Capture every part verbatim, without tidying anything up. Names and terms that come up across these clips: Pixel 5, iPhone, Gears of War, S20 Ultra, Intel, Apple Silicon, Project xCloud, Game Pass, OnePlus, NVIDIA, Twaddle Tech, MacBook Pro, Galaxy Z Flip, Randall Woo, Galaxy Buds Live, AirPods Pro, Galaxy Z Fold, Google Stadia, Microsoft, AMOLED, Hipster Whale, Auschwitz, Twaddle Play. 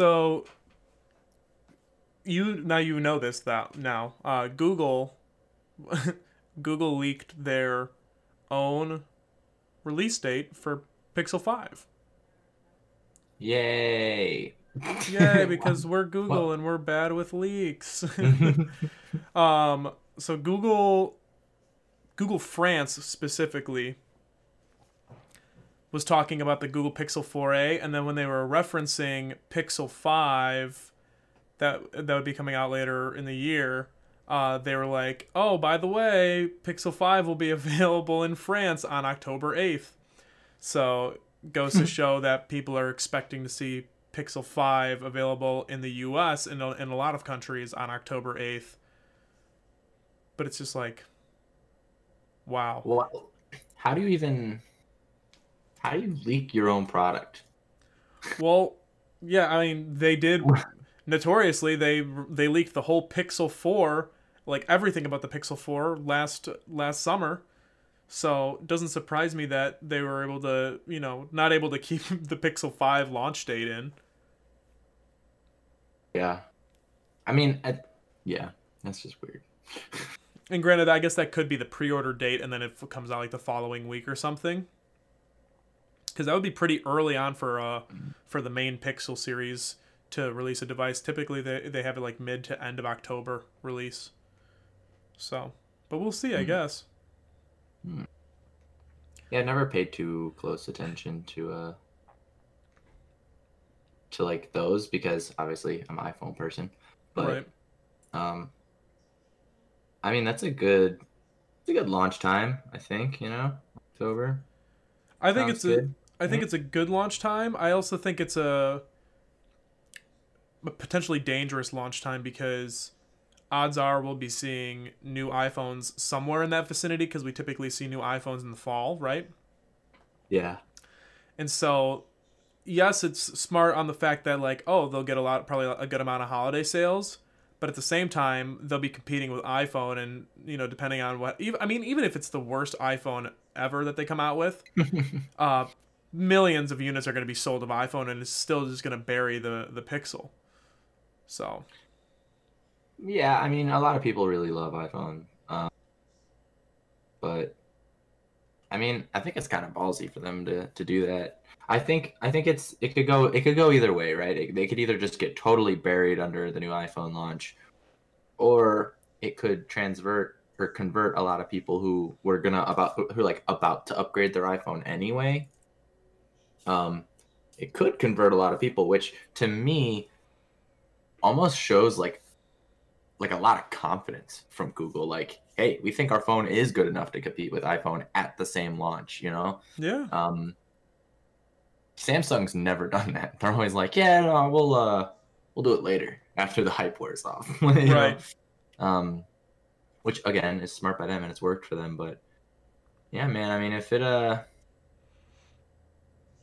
So you now you know this that now uh, Google Google leaked their own release date for Pixel five. Yay! Yay! Because we're Google what? and we're bad with leaks. um. So Google, Google France specifically, was talking about the Google Pixel four A, and then when they were referencing Pixel five, that that would be coming out later in the year, uh, they were like, oh, by the way, Pixel five will be available in France on October eighth. So goes to show that people are expecting to see Pixel five available in the U S and in a lot of countries on October eighth. But it's just like, wow. Well, how do you even... How do you leak your own product? Well, yeah, I mean, they did. Notoriously, they they leaked the whole Pixel four, like everything about the Pixel four last last summer. So it doesn't surprise me that they were able to, you know, not able to keep the Pixel five launch date in. Yeah. I mean, I, yeah, that's just weird. And granted, I guess that could be the pre-order date, and then it comes out like the following week or something. Because that would be pretty early on for uh for the main Pixel series to release a device. Typically, they they have it like mid to end of October release. So, but we'll see, I mm. guess. Mm. Yeah, I never paid too close attention to uh to like those, because obviously I'm an iPhone person. But right. um, I mean that's a good it's a good launch time, I think. You know, October. I think Sounds it's a. Good. I think it's a good launch time. I also think it's a, a potentially dangerous launch time, because odds are we'll be seeing new iPhones somewhere in that vicinity, because we typically see new iPhones in the fall, right? Yeah. And so, yes, it's smart on the fact that, like, oh, they'll get a lot, probably a good amount of holiday sales, but at the same time, they'll be competing with iPhone, and, you know, depending on what, even, I mean, even if it's the worst iPhone ever that they come out with, uh, millions of units are going to be sold of iPhone, and it's still just going to bury the the Pixel. So yeah, I mean, a lot of people really love iPhone, um, but I mean, I think it's kind of ballsy for them to to do that. I think I think it's it could go it could go either way, right? It, they could either just get totally buried under the new iPhone launch, or it could transvert or convert a lot of people who were gonna about who are like about to upgrade their iPhone anyway. Um, it could convert a lot of people, which to me almost shows like like a lot of confidence from Google. Like, hey, we think our phone is good enough to compete with iPhone at the same launch, you know? Yeah. Um, Samsung's never done that. They're always like, yeah, no, we'll uh, we'll do it later after the hype wears off. Right. Know? Um, which again is smart by them, and it's worked for them. But yeah, man, I mean, if it uh.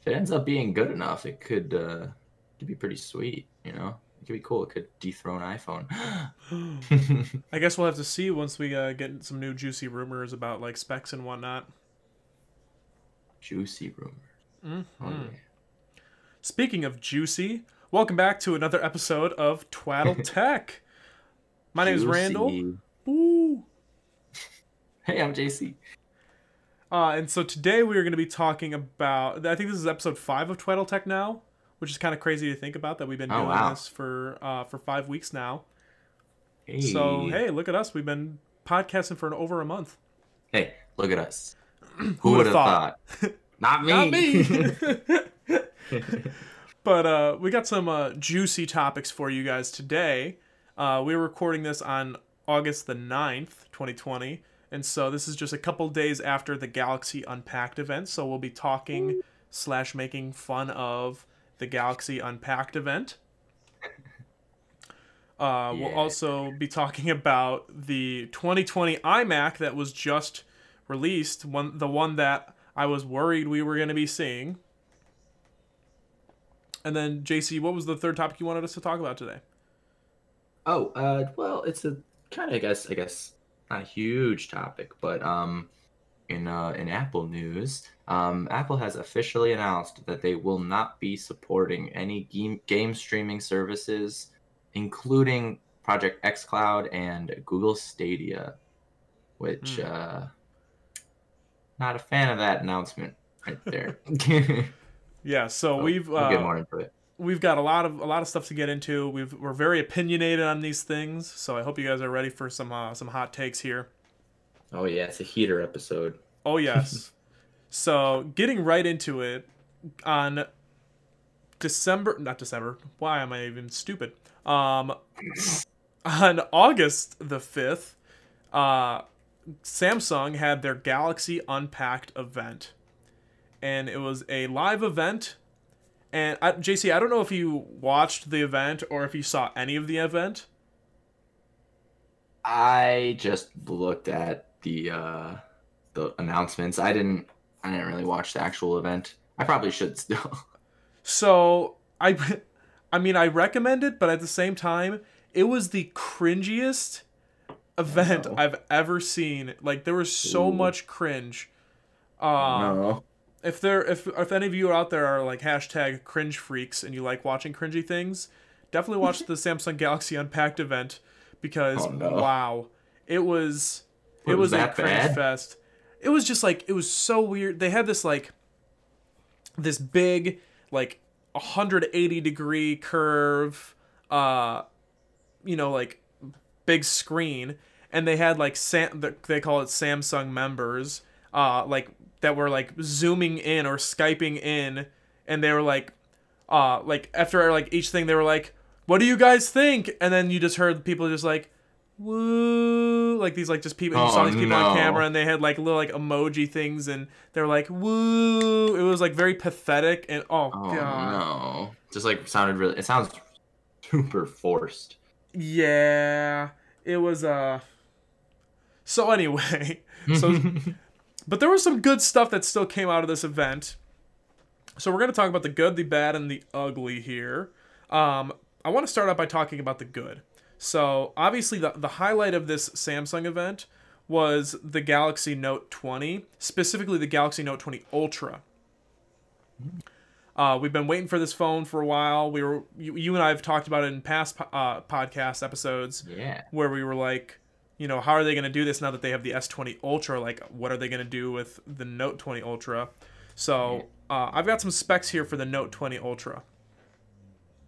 It ends up being good enough, it could uh it could be pretty sweet, you know? It could be cool. It could dethrone iPhone. I guess we'll have to see once we uh, get some new juicy rumors about like specs and whatnot. Juicy rumors. Mm-hmm. Oh, yeah. Speaking of juicy, welcome back to another episode of Twaddle Tech. My name is Randall. Woo. Hey, I'm J C. Uh, and so today we are going to be talking about, I think this is episode five of Twaddle Tech now, which is kind of crazy to think about that we've been doing oh, wow. this for uh, for five weeks now. Hey. So, hey, look at us. We've been podcasting for an, over a month. Hey, look at us. Who would have thought? thought? Not me. Not me. But uh, we got some uh, juicy topics for you guys today. Uh, we were recording this on August the ninth, twenty twenty. And so this is just a couple days after the Galaxy Unpacked event. So we'll be talking slash making fun of the Galaxy Unpacked event. Uh, yeah. We'll also be talking about the twenty twenty iMac that was just released, one, the one that I was worried we were going to be seeing. And then, J C, what was the third topic you wanted us to talk about today? Oh, uh, well, it's a kind of, I guess, I guess... not a huge topic, but um, in uh, in Apple news, um, Apple has officially announced that they will not be supporting any game, game streaming services, including Project xCloud and Google Stadia, which, mm. uh, not a fan of that announcement right there. Yeah, so, so we've uh, get more into it. We've got a lot of a lot of stuff to get into. We've we're very opinionated on these things, so I hope you guys are ready for some uh, some hot takes here. Oh yeah, it's a heater episode. Oh yes. So getting right into it, on December, not December. Why am I even stupid? Um, on August the fifth, uh, Samsung had their Galaxy Unpacked event, and it was a live event. And I, J C, I don't know if you watched the event or if you saw any of the event. I just looked at the uh, the announcements. I didn't. I didn't really watch the actual event. I probably should still. So I, I mean, I recommend it, but at the same time, it was the cringiest event I've ever seen. Like, there was so Ooh. much cringe. Um, no. If there, if if any of you out there are like hashtag cringe freaks and you like watching cringy things, definitely watch the Samsung Galaxy Unpacked event, because oh, no. wow, it was it, it was, was a cringe bad? fest. It was just like, it was so weird. They had this like this big like one hundred eighty degree curve, uh, you know, like big screen, and they had like Sam, they call it Samsung members, uh, like. that were like zooming in or Skyping in, and they were like, uh, like after like each thing, they were like, "What do you guys think?" And then you just heard people just like, "Woo!" Like these like just people. Oh, you saw these people no. on camera, and they had like little like emoji things, and they were like, "Woo!" It was like very pathetic, and oh, oh god, no, just like sounded really. It sounds super forced. Yeah, it was. Uh. So anyway, so. But there was some good stuff that still came out of this event. So we're going to talk about the good, the bad, and the ugly here. Um, I want to start out by talking about the good. So obviously the, the highlight of this Samsung event was the Galaxy Note twenty, specifically the Galaxy Note twenty Ultra. Uh, we've been waiting for this phone for a while. We were You, you and I have talked about it in past po- uh, podcast episodes yeah. where we were like, you know, how are they going to do this now that they have the S twenty Ultra? Like, what are they going to do with the Note twenty Ultra? So, uh, I've got some specs here for the Note twenty Ultra.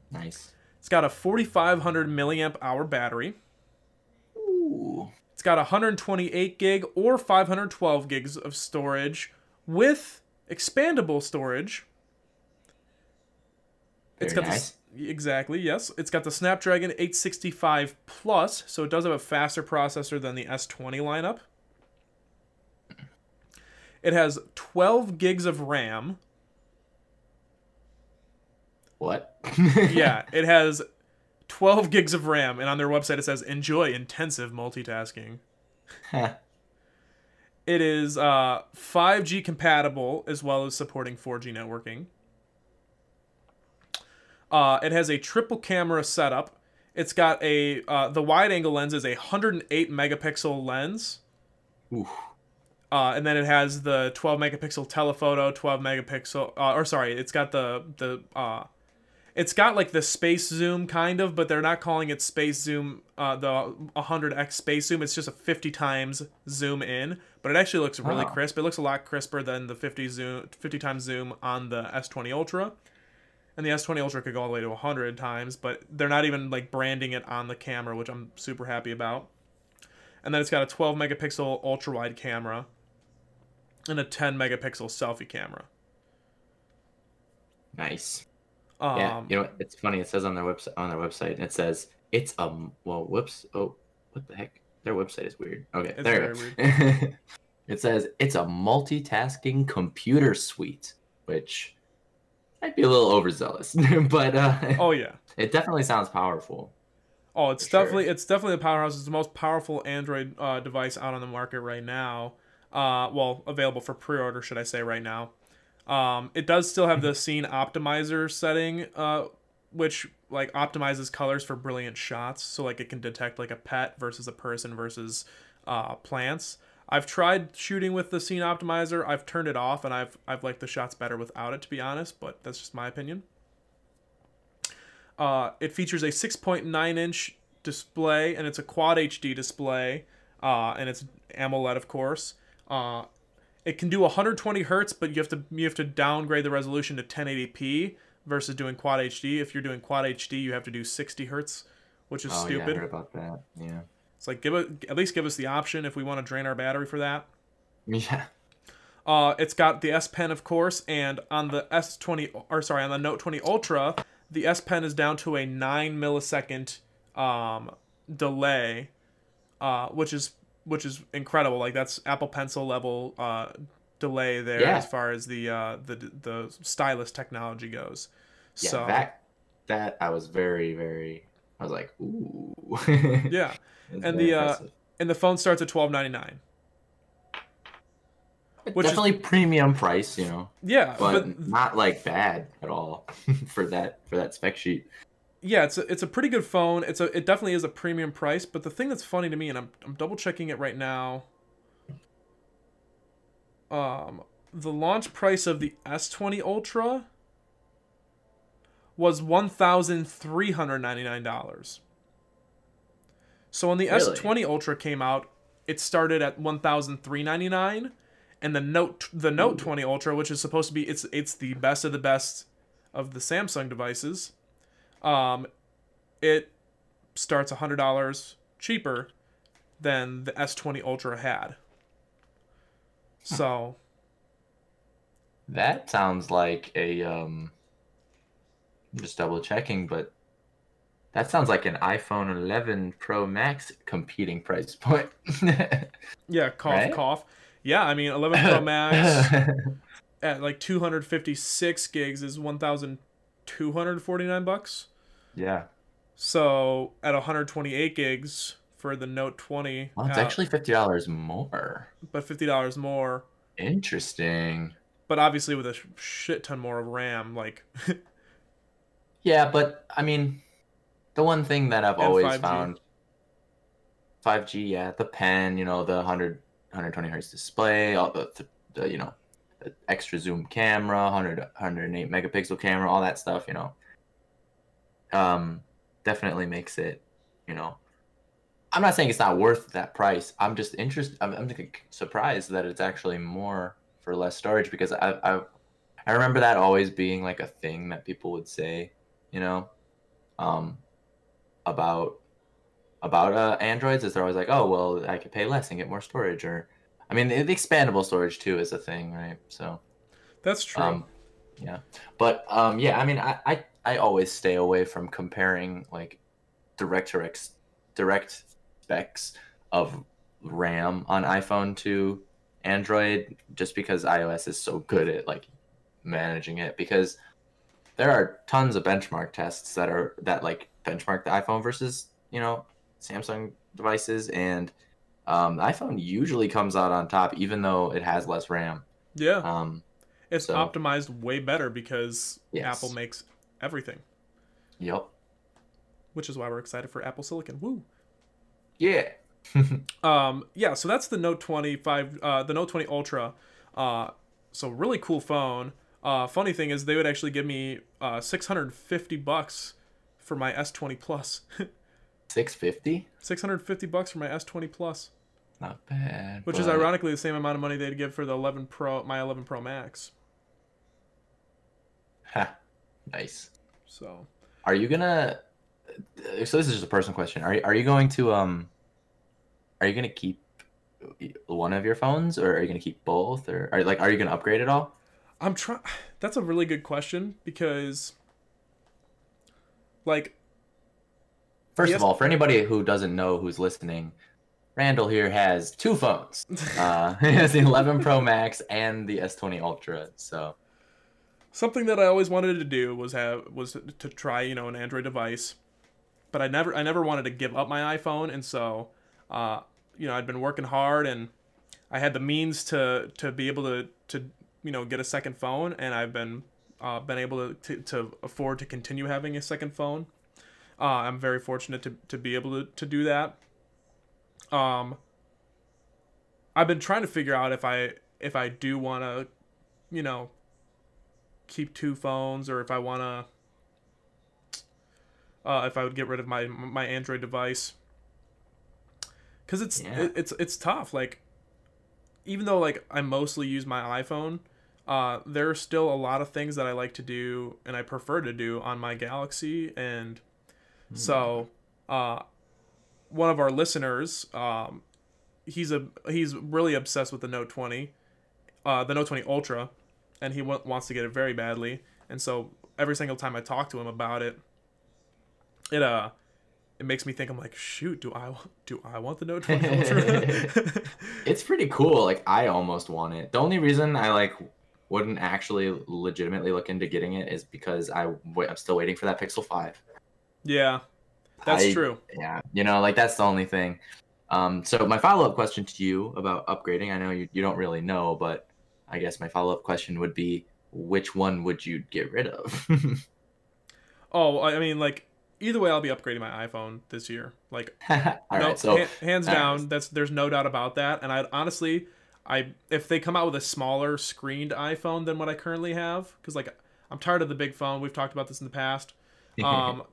Nice. It's got a forty-five hundred milliamp hour battery. Ooh. It's got one hundred twenty-eight gig or five hundred twelve gigs of storage with expandable storage. Very it's got nice. This, exactly, yes. It's got the Snapdragon eight sixty-five Plus, so it does have a faster processor than the S twenty lineup. It has twelve gigs of RAM. What? Yeah, it has twelve gigs of RAM, and on their website it says, "Enjoy intensive multitasking." It is uh, five G compatible, as well as supporting four G networking. Uh, it has a triple camera setup. It's got a uh, the wide angle lens is a one hundred eight megapixel lens. Oof. Uh, and then it has the twelve megapixel telephoto, twelve megapixel. Uh, or sorry, it's got the the. Uh, it's got like the space zoom kind of, but they're not calling it space zoom. Uh, the one hundred x space zoom. It's just a fifty times zoom in, but it actually looks really oh. crisp. It looks a lot crisper than the fifty zoom, fifty times zoom on the S twenty Ultra. And the S twenty Ultra could go all the way to one hundred times, but they're not even like branding it on the camera, which I'm super happy about. And then it's got a twelve megapixel ultra wide camera and a ten megapixel selfie camera. Nice. Um, yeah, you know what? It's funny. It says on their website on their website, and it says it's um. Well, whoops. Oh, what the heck? Their website is weird. Okay, it's there. Very weird. It says it's a multitasking computer suite, which. I'd be a little overzealous, but uh, oh yeah, it definitely sounds powerful. Oh, it's definitely sure. it's definitely a powerhouse. It's the most powerful Android uh, device out on the market right now. Uh, well, available for pre-order, should I say, right now. Um, it does still have the scene optimizer setting, uh, which like optimizes colors for brilliant shots, so like it can detect like a pet versus a person versus uh, plants. I've tried shooting with the scene optimizer. I've turned it off, and I've I've liked the shots better without it, to be honest, but that's just my opinion. Uh, it features a six point nine inch display, and it's a Quad H D display, uh, and it's AMOLED, of course. Uh, it can do one hundred twenty hertz, but you have to you have to downgrade the resolution to ten eighty p versus doing Quad H D. If you're doing Quad H D, you have to do sixty hertz, which is oh, stupid. Yeah, I heard about that. Yeah. It's like, give it, at least give us the option if we want to drain our battery for that. Yeah. Uh, it's got the S Pen, of course, and on the S twenty, or sorry, on the Note twenty Ultra, the S Pen is down to a nine millisecond um, delay, uh, which is which is incredible. Like, that's Apple Pencil level uh, delay there, yeah, as far as the uh, the the stylus technology goes. Yeah, so that that I was very very. I was like, ooh. Yeah. And the uh, and the phone starts at twelve ninety-nine. Definitely is premium price, you know. Yeah, but, but not like bad at all for that for that spec sheet. Yeah, it's a, it's a pretty good phone. It's a it definitely is a premium price, but the thing that's funny to me, and I'm I'm double checking it right now. Um the launch price of the S twenty Ultra was one thousand three hundred ninety-nine dollars. So when the really? S twenty Ultra came out, it started at one thousand three hundred ninety-nine dollars, and the Note the Note Ooh. twenty Ultra, which is supposed to be it's it's the best of the best of the Samsung devices, um, it starts one hundred dollars cheaper than the S twenty Ultra had. So that sounds like a um I'm just double checking, but that sounds like an iPhone eleven Pro Max competing price point. Yeah, cough, right? cough. Yeah, I mean, eleven Pro Max at like two hundred fifty-six gigs is one thousand two hundred forty-nine bucks. Yeah. So at one hundred twenty-eight gigs for the Note twenty. Well, it's uh, actually fifty dollars more. But fifty dollars more. Interesting. But obviously with a shit ton more of RAM, like... Yeah, but I mean, the one thing that I've and always five G. Found, five G, yeah, the pen, you know, the one hundred, one hundred twenty hertz display, all the, the, the you know, the extra zoom camera, one hundred, one hundred eight megapixel camera, all that stuff, you know, um, definitely makes it, you know, I'm not saying it's not worth that price. I'm just interested. I'm, I'm surprised that it's actually more for less storage, because I, I, I remember that always being like a thing that people would say, you know, um, about about uh, Androids, is they're always like, oh, well, I could pay less and get more storage. Or, I mean, the, the expandable storage, too, is a thing, right? So that's true. Um, yeah. But, um, yeah, I mean, I, I, I always stay away from comparing, like, DirectX, direct specs of RAM on iPhone to Android, just because iOS is so good at, like, managing it, because there are tons of benchmark tests that are that like benchmark the iPhone versus, you know, Samsung devices, and um the iPhone usually comes out on top, even though it has less RAM. Yeah. Um it's so. optimized way better because yes. Apple makes everything. Yep. Which is why we're excited for Apple Silicon. Woo. Yeah. um yeah, so that's the Note twenty-five uh the Note twenty Ultra. Uh so really cool phone. Uh, funny thing is, they would actually give me uh, six hundred fifty bucks for my S twenty Plus. Six fifty. Six hundred fifty bucks for my S twenty Plus. Not bad. Which but... is ironically the same amount of money they'd give for the eleven Pro, my eleven Pro Max. Ha! Nice. So. Are you gonna? So this is just a personal question. Are you, are you going to um? Are you gonna keep one of your phones, or are you gonna keep both, or are like are you gonna upgrade at all? I'm trying. That's a really good question, because, like, first of all, for anybody who doesn't know who's listening, Randall here has two phones. Uh, he has the eleven Pro Max and the S twenty Ultra. So, something that I always wanted to do was have was to try, you know, an Android device, but I never I never wanted to give up my iPhone, and so, uh, you know, I'd been working hard, and I had the means to to be able to to. you know, get a second phone, and I've been uh, been able to, to, to afford to continue having a second phone. Uh, I'm very fortunate to, to be able to, to do that. Um, I've been trying to figure out if I if I do want to, you know, keep two phones, or if I want to, uh, if I would get rid of my my Android device, because it's yeah. it, it's it's tough. Like, even though like I mostly use my iPhone, uh, there are still a lot of things that I like to do and I prefer to do on my Galaxy, and mm. so uh, one of our listeners, um, he's a he's really obsessed with the Note twenty, uh, the Note twenty Ultra. And he w- wants to get it very badly, and so every single time I talk to him about it, it uh, it makes me think. I'm like, shoot, do I do I want the Note twenty Ultra? It's pretty cool. Like, I almost want it. The only reason I like wouldn't actually legitimately look into getting it is because I w- I'm still waiting for that Pixel five. Yeah, that's I, true. Yeah, you know, like that's the only thing. Um, so my follow up question to you about upgrading. I know you you don't really know, but I guess my follow-up question would be, which one would you get rid of? oh, I mean, like, either way, I'll be upgrading my iPhone this year. Like, no, right, so, ha- hands down, right. that's there's no doubt about that. And I honestly, I if they come out with a smaller screened iPhone than what I currently have, because like I'm tired of the big phone. We've talked about this in the past. Um,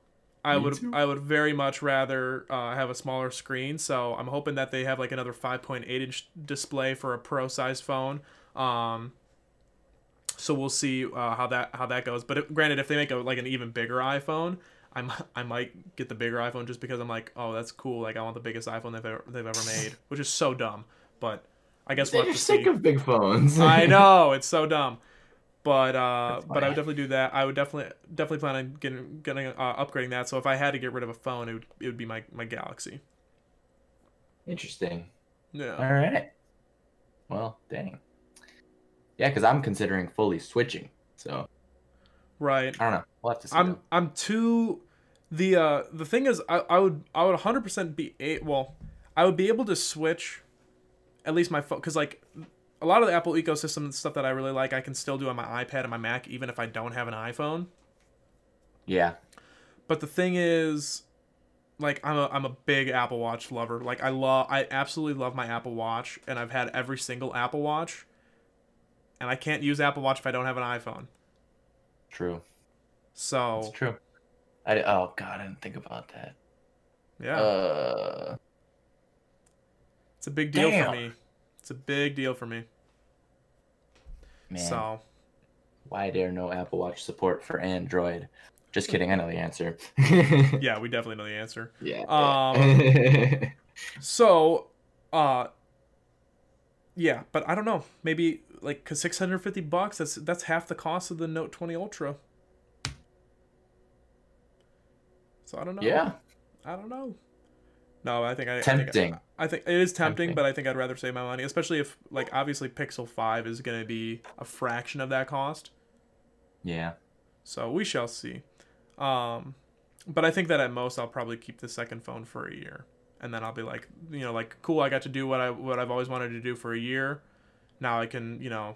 I would too. I would very much rather uh, have a smaller screen. So I'm hoping that they have like another five point eight inch display for a pro-sized phone. Um, so we'll see, uh, how that, how that goes. But if, granted, if they make a, like an even bigger iPhone, I'm, I might get the bigger iPhone just because I'm like, oh, that's cool. Like, I want the biggest iPhone they've ever, they've ever made, which is so dumb, but I guess we'll have to see. You're sick of big phones. I know, it's so dumb, but, uh, but I would definitely do that. I would definitely, definitely plan on getting, getting, uh, upgrading that. So if I had to get rid of a phone, it would, it would be my, my Galaxy. Interesting. Yeah. All right. Well, dang. Yeah, because I'm considering fully switching. So, right. I don't know. We'll have to see. I'm though. I'm too. The uh the thing is, I, I would I would one hundred percent be a, well, I would be able to switch, at least my phone, because like a lot of the Apple ecosystem and stuff that I really like, I can still do on my iPad and my Mac even if I don't have an iPhone. Yeah. But the thing is, like I'm a I'm a big Apple Watch lover. Like I love I absolutely love my Apple Watch, and I've had every single Apple Watch. And I can't use Apple Watch if I don't have an iPhone. True. So. It's true. I, oh, God, I didn't think about that. Yeah. Uh, it's a big deal damn. for me. It's a big deal for me. Man. So. Why there no Apple Watch support for Android? Just kidding. I know the answer. Yeah, we definitely know the answer. Yeah. Um. so, uh. Yeah, but I don't know. Maybe like cause six hundred fifty bucks. That's that's half the cost of the Note twenty Ultra. So I don't know. Yeah, I don't know. No, I think I tempting. I think, I, I think it is tempting, tempting, but I think I'd rather save my money, especially if like obviously Pixel five is gonna be a fraction of that cost. Yeah. So we shall see. Um, but I think that at most I'll probably keep the second phone for a year. And then I'll be like, you know, like, cool, I got to do what, I, what I've always wanted to do for a year. Now I can, you know,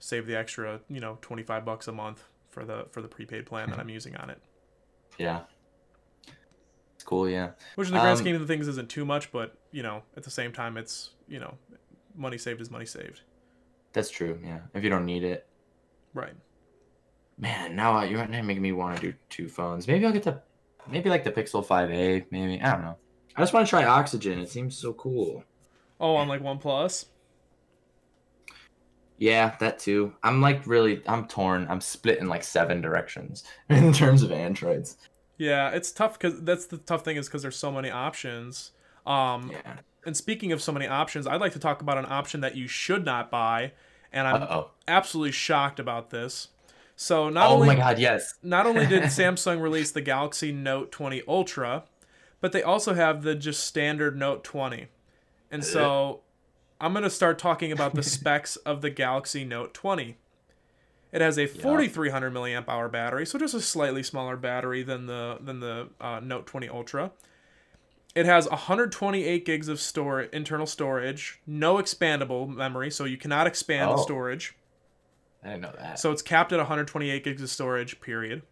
save the extra, you know, twenty-five bucks a month for the for the prepaid plan that I'm using on it. Yeah. It's cool, yeah. Which in the grand um, scheme of things isn't too much, but, you know, at the same time, it's, you know, money saved is money saved. That's true, yeah. If you don't need it. Right. Man, now you're making me want to do two phones. Maybe I'll get the, maybe like the Pixel five A, maybe. I don't know. I just want to try Oxygen. It seems so cool. Oh, on like OnePlus? Yeah, that too. I'm like really, I'm torn. I'm split in like seven directions in terms of Androids. Yeah, it's tough because that's the tough thing is because there's so many options. Um, yeah. And speaking of so many options, I'd like to talk about an option that you should not buy. And I'm Uh-oh. absolutely shocked about this. So not oh only, my God, yes. Not only did Samsung release the Galaxy Note twenty Ultra, but they also have the just standard Note twenty. And so I'm going to start talking about the specs of the Galaxy Note twenty. It has a forty-three hundred milliamp hour battery, so just a slightly smaller battery than the than the uh, Note twenty Ultra. It has one hundred twenty-eight gigs of store, internal storage, no expandable memory, so you cannot expand oh. the storage. I didn't know that. So it's capped at one hundred twenty-eight gigs of storage, period.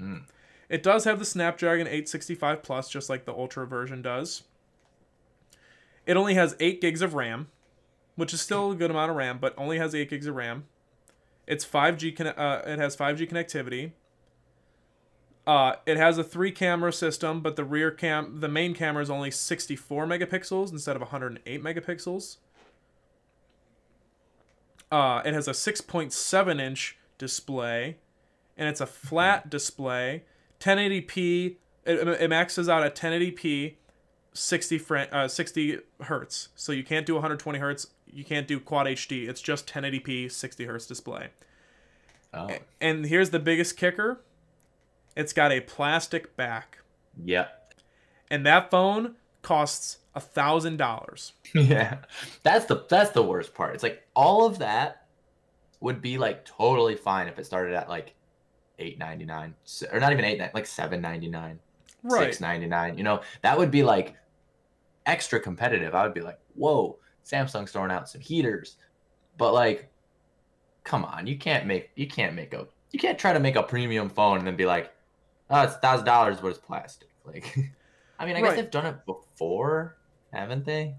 Mm. It does have the Snapdragon eight sixty-five Plus, just like the Ultra version does. It only has eight gigs of RAM, which is still a good amount of RAM, but only has eight gigs of RAM. It's five G. Uh, it has five G connectivity. Uh, it has a three-camera system, but the rear cam, the main camera is only sixty-four megapixels instead of one hundred eight megapixels. Uh, it has a six point seven inch display, and it's a flat display. ten eighty p. It, it maxes out at ten eighty p, sixty, fr uh, sixty hertz. So you can't do one hundred twenty hertz. You can't do quad H D. It's just ten eighty p, sixty hertz display. Oh. And here's the biggest kicker. It's got a plastic back. Yeah. And that phone costs a thousand dollars. Yeah. That's the that's the worst part. It's like all of that would be like totally fine if it started at like eight ninety nine. Or not even eight like seven ninety nine. Right. Six ninety nine. You know, that would be like extra competitive. I would be like, whoa, Samsung's throwing out some heaters. But like, come on, you can't make you can't make a you can't try to make a premium phone and then be like, oh, it's a thousand dollars, but it's plastic. Like, I mean, I guess right. they've done it before, haven't they?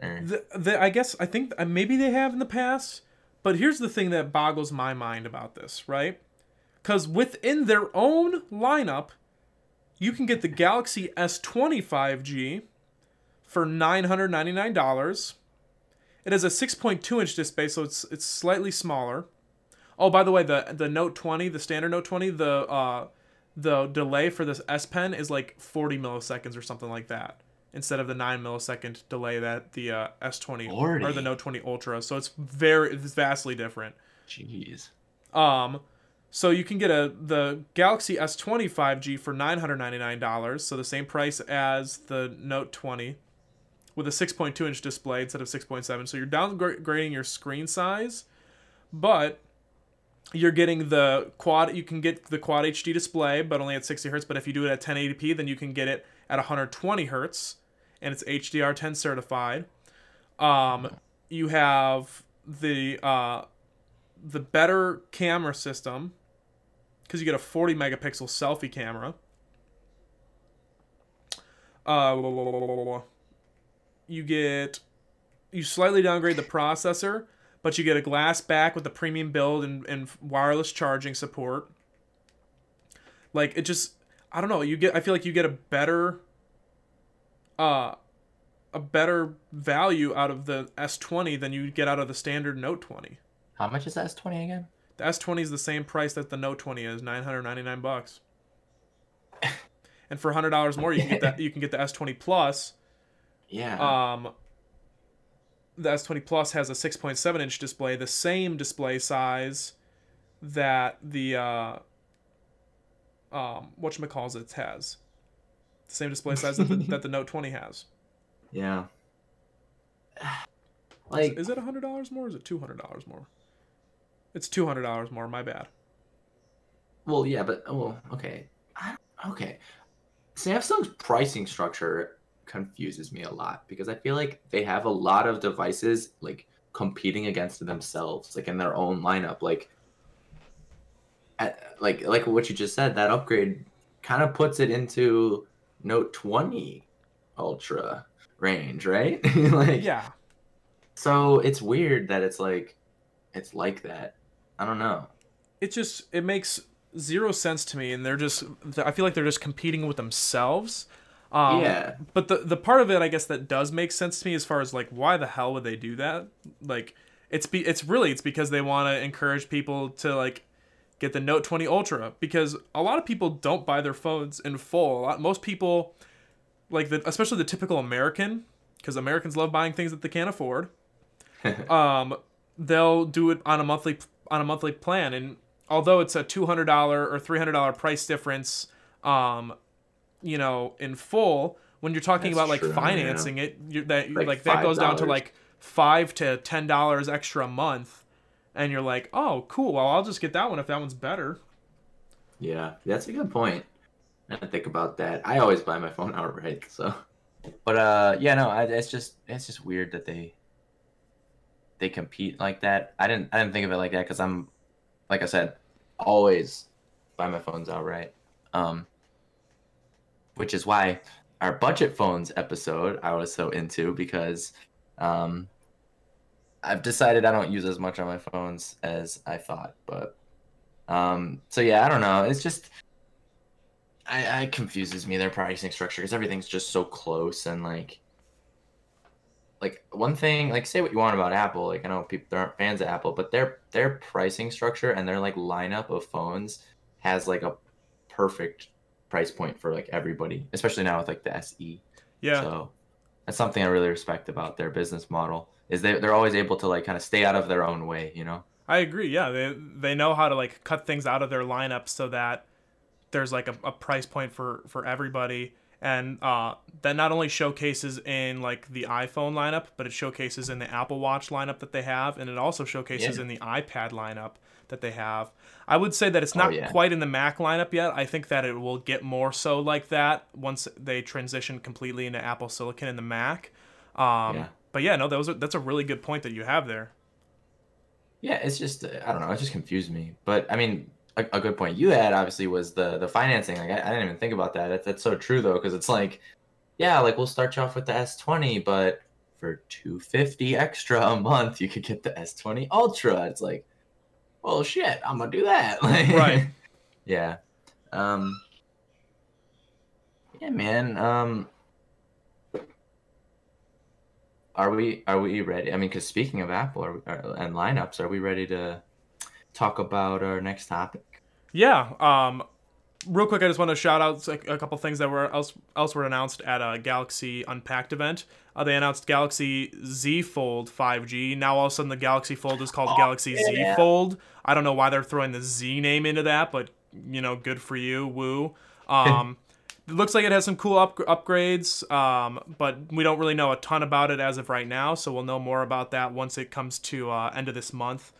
Or... The, the, I guess, I think uh, maybe they have in the past, but here's the thing that boggles my mind about this, right? Because within their own lineup, you can get the Galaxy S twenty five G for nine hundred ninety-nine dollars. It has a six point two inch display, so it's it's slightly smaller. Oh, by the way, the the Note twenty, the standard Note twenty, the... Uh, the delay for this S Pen is like forty milliseconds or something like that, instead of the nine millisecond delay that the uh, S twenty forty. Or the Note twenty Ultra. So it's very it's vastly different. Jeez. Um, so you can get a the Galaxy S twenty five G for nine hundred ninety nine dollars, so the same price as the Note twenty, with a six point two inch display instead of six point seven. So you're downgrading your screen size, but you're getting the quad, you can get the quad H D display, but only at sixty hertz. But if you do it at ten eighty p, then you can get it at one hundred twenty hertz, and it's H D R ten certified. Um, you have the uh, the better camera system, because you get a forty megapixel selfie camera. Uh, you get, you slightly downgrade the processor, but you get a glass back with a premium build and, and wireless charging support. Like, it just, I don't know. You get, I feel like you get a better, uh, a better value out of the S twenty than you get out of the standard Note twenty. How much is the S twenty again? The S twenty is the same price that the Note twenty is, nine hundred ninety-nine bucks. And for one hundred dollars more, you can get that. You can get the S twenty Plus. Yeah. Um. The S twenty Plus has a six point seven inch display, the same display size that the uh, um, whatchamacallit has. The same display size that, the, that the Note twenty has. Yeah. Like, is, is it one hundred dollars more or is it two hundred dollars more? It's two hundred dollars more, my bad. Well, yeah, but, well, okay. I, okay. Samsung's pricing structure confuses me a lot, because I feel like they have a lot of devices like competing against themselves, like in their own lineup, like at, like like what you just said, that upgrade kind of puts it into Note twenty Ultra range, right? Like, yeah, so it's weird that it's like it's like that. I don't know, it just it makes zero sense to me, and they're just I feel like they're just competing with themselves. Um, yeah. But the, the part of it, I guess, that does make sense to me as far as, like, why the hell would they do that? Like, it's be, it's really, it's because they want to encourage people to, like, get the Note twenty Ultra. Because a lot of people don't buy their phones in full. A lot, most people, like, the, especially the typical American, because Americans love buying things that they can't afford, um, they'll do it on a monthly on a monthly plan. And although it's a two hundred dollars or three hundred dollars price difference, um... you know, in full, when you're talking That's about like true, financing yeah. it, you're, that like, like that goes down to like five to ten dollars extra a month, and you're like, oh, cool. Well, I'll just get that one if that one's better. Yeah, that's a good point. I didn't think about that. I always buy my phone outright, so. But uh, yeah, no, I, it's just it's just weird that they they compete like that. I didn't I didn't think of it like that, because I'm, like I said, always buy my phones outright. Um. Which is why our budget phones episode I was so into, because um, I've decided I don't use as much on my phones as I thought, but um, so yeah, I don't know. It's just I, I it confuses me, their pricing structure, because everything's just so close. And like, like one thing, like say what you want about Apple. Like I know people that aren't fans of Apple, but their their pricing structure and their like lineup of phones has like a perfect price point for like everybody, especially now with like the S E. Yeah. So that's something I really respect about their business model. Is they they're always able to like kind of stay out of their own way, you know? I agree. Yeah, they they know how to like cut things out of their lineup so that there's like a, a price point for for everybody, and uh, that not only showcases in like the iPhone lineup, but it showcases in the Apple Watch lineup that they have, and it also showcases yeah. in the iPad lineup that they have. I would say that it's not oh, yeah. quite in the Mac lineup yet. I think that it will get more so like that once they transition completely into Apple Silicon and the Mac. Um, yeah. But yeah, no, those are, that's a really good point that you have there. Yeah, it's just, I don't know, it just confused me. But I mean, a, a good point you had obviously was the the financing. Like, I, I didn't even think about that. That's, that's so true though, because it's like, yeah, like we'll start you off with the S twenty, but for two hundred fifty dollars extra a month, you could get the S twenty Ultra. It's like, well, shit, I'm gonna do that. Like, right. Yeah. Um, yeah, man. Um, Are we are we ready? I mean, because speaking of Apple are we, are, and lineups, are we ready to talk about our next topic? Yeah. Um, real quick, I just want to shout out a, a couple things that were else else were announced at a Galaxy Unpacked event. Uh, they announced Galaxy Z Fold five G. Now all of a sudden the Galaxy Fold is called oh, Galaxy yeah. Z Fold. I don't know why they're throwing the Z name into that, but you know, good for you, woo. Um. It looks like it has some cool up- upgrades, um, but we don't really know a ton about it as of right now, so we'll know more about that once it comes to uh, end of this month.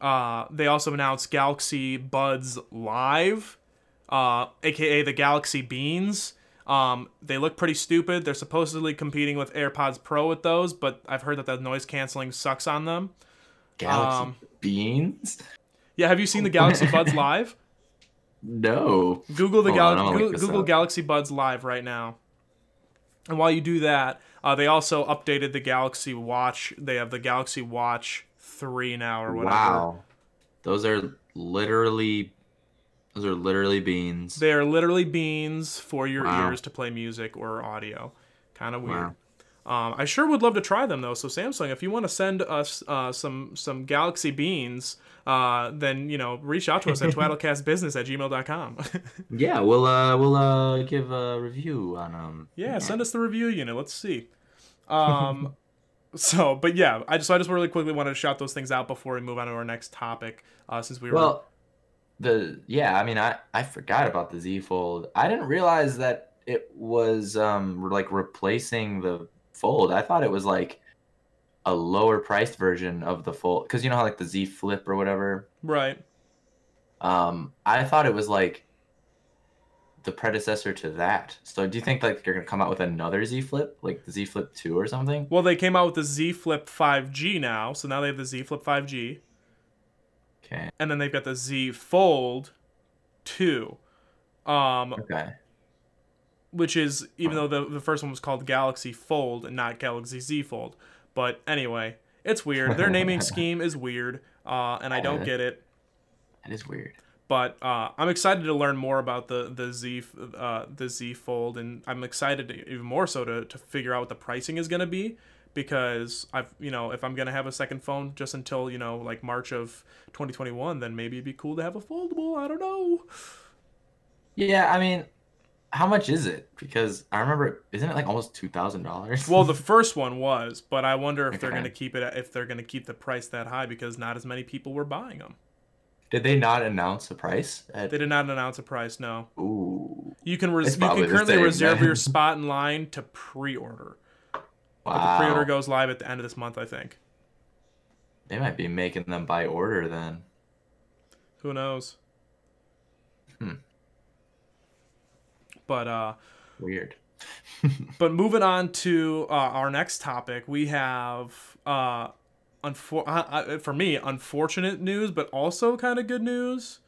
Uh, they also announced Galaxy Buds Live, uh, a k a the Galaxy Beans. Um, they look pretty stupid. They're supposedly competing with AirPods Pro with those, but I've heard that the noise canceling sucks on them. Galaxy um, Beans? Yeah, have you seen the Galaxy Buds Live? No. Google the Gal- on, Google, Google Galaxy Buds Live right now. And while you do that, uh, they also updated the Galaxy Watch. They have the Galaxy Watch three now or whatever. Wow. Those are literally those are literally beans. They are literally beans for your wow. ears to play music or audio. Kind of weird. Wow. Um, I sure would love to try them though. So Samsung, if you want to send us uh, some some Galaxy Beans, Uh, then, you know, reach out to us at twaddlecastbusiness at gmail dot com. Yeah, we'll uh, we'll uh, give a review on um. Yeah, send us the review unit. Let's see. Um, so, but yeah, I just I just really quickly wanted to shout those things out before we move on to our next topic. Uh, since we were well, the yeah, I mean, I I forgot about the Z Fold. I didn't realize that it was um like replacing the Fold. I thought it was like a lower priced version of the Fold, because you know how like the Z Flip or whatever, right? um I thought it was like the predecessor to that. So do you think like you're gonna come out with another Z Flip, like the Z Flip two or something? Well, they came out with the Z Flip five G now, so now they have the Z Flip five G. Okay. And then they've got the Z Fold two, um okay which is, even though the, the first one was called Galaxy Fold and not Galaxy Z Fold. But anyway, it's weird. Their naming scheme is weird, uh, and I don't get it. That is weird. But uh, I'm excited to learn more about the the Z uh, the Z Fold, and I'm excited to, even more so to, to figure out what the pricing is going to be, because I've you know if I'm going to have a second phone just until you know like March of twenty twenty-one, then maybe it'd be cool to have a foldable. I don't know. Yeah, I mean, how much is it? Because I remember, isn't it like almost two thousand dollars? Well, the first one was, but I wonder if okay. they're gonna keep it. If they're gonna keep the price that high, because not as many people were buying them. Did they not announce a price? At... They did not announce a price. No. Ooh. You can res- you can currently reserve your spot in line to pre-order. Wow. But the pre-order goes live at the end of this month, I think. They might be making them by order then. Who knows? Hmm. But uh, weird. But moving on to uh, our next topic, we have uh, unfor- uh, for me unfortunate news, but also kind of good news.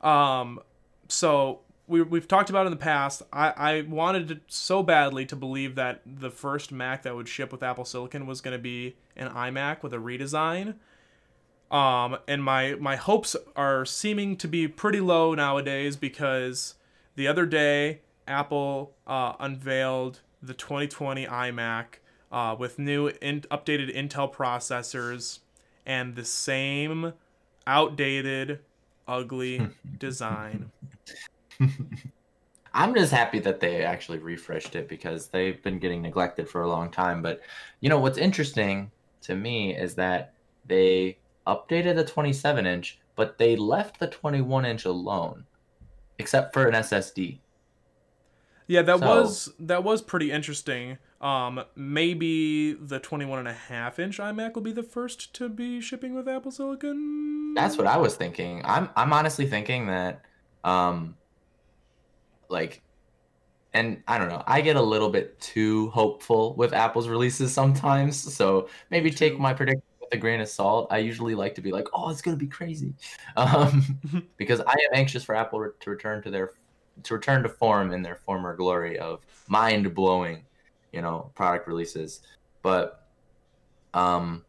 Um, so we, we've talked about in the past, I, I wanted to, so badly to believe that the first Mac that would ship with Apple Silicon was going to be an iMac with a redesign. Um, and my, my hopes are seeming to be pretty low nowadays, because the other day Apple uh, unveiled the twenty twenty iMac uh, with new in updated Intel processors and the same outdated, ugly design. I'm just happy that they actually refreshed it, because they've been getting neglected for a long time. But, you know, what's interesting to me is that they updated the twenty-seven inch, but they left the twenty-one inch alone, except for an S S D. Yeah, that so, was that was pretty interesting. Um, maybe the twenty-one and a half inch iMac will be the first to be shipping with Apple Silicon. That's what I was thinking. I'm I'm honestly thinking that, um, like, and I don't know. I get a little bit too hopeful with Apple's releases sometimes. So maybe take my prediction with a grain of salt. I usually like to be like, oh, it's gonna be crazy, um, because I am anxious for Apple to return to their to return to form in their former glory of mind blowing. You know, product releases. But um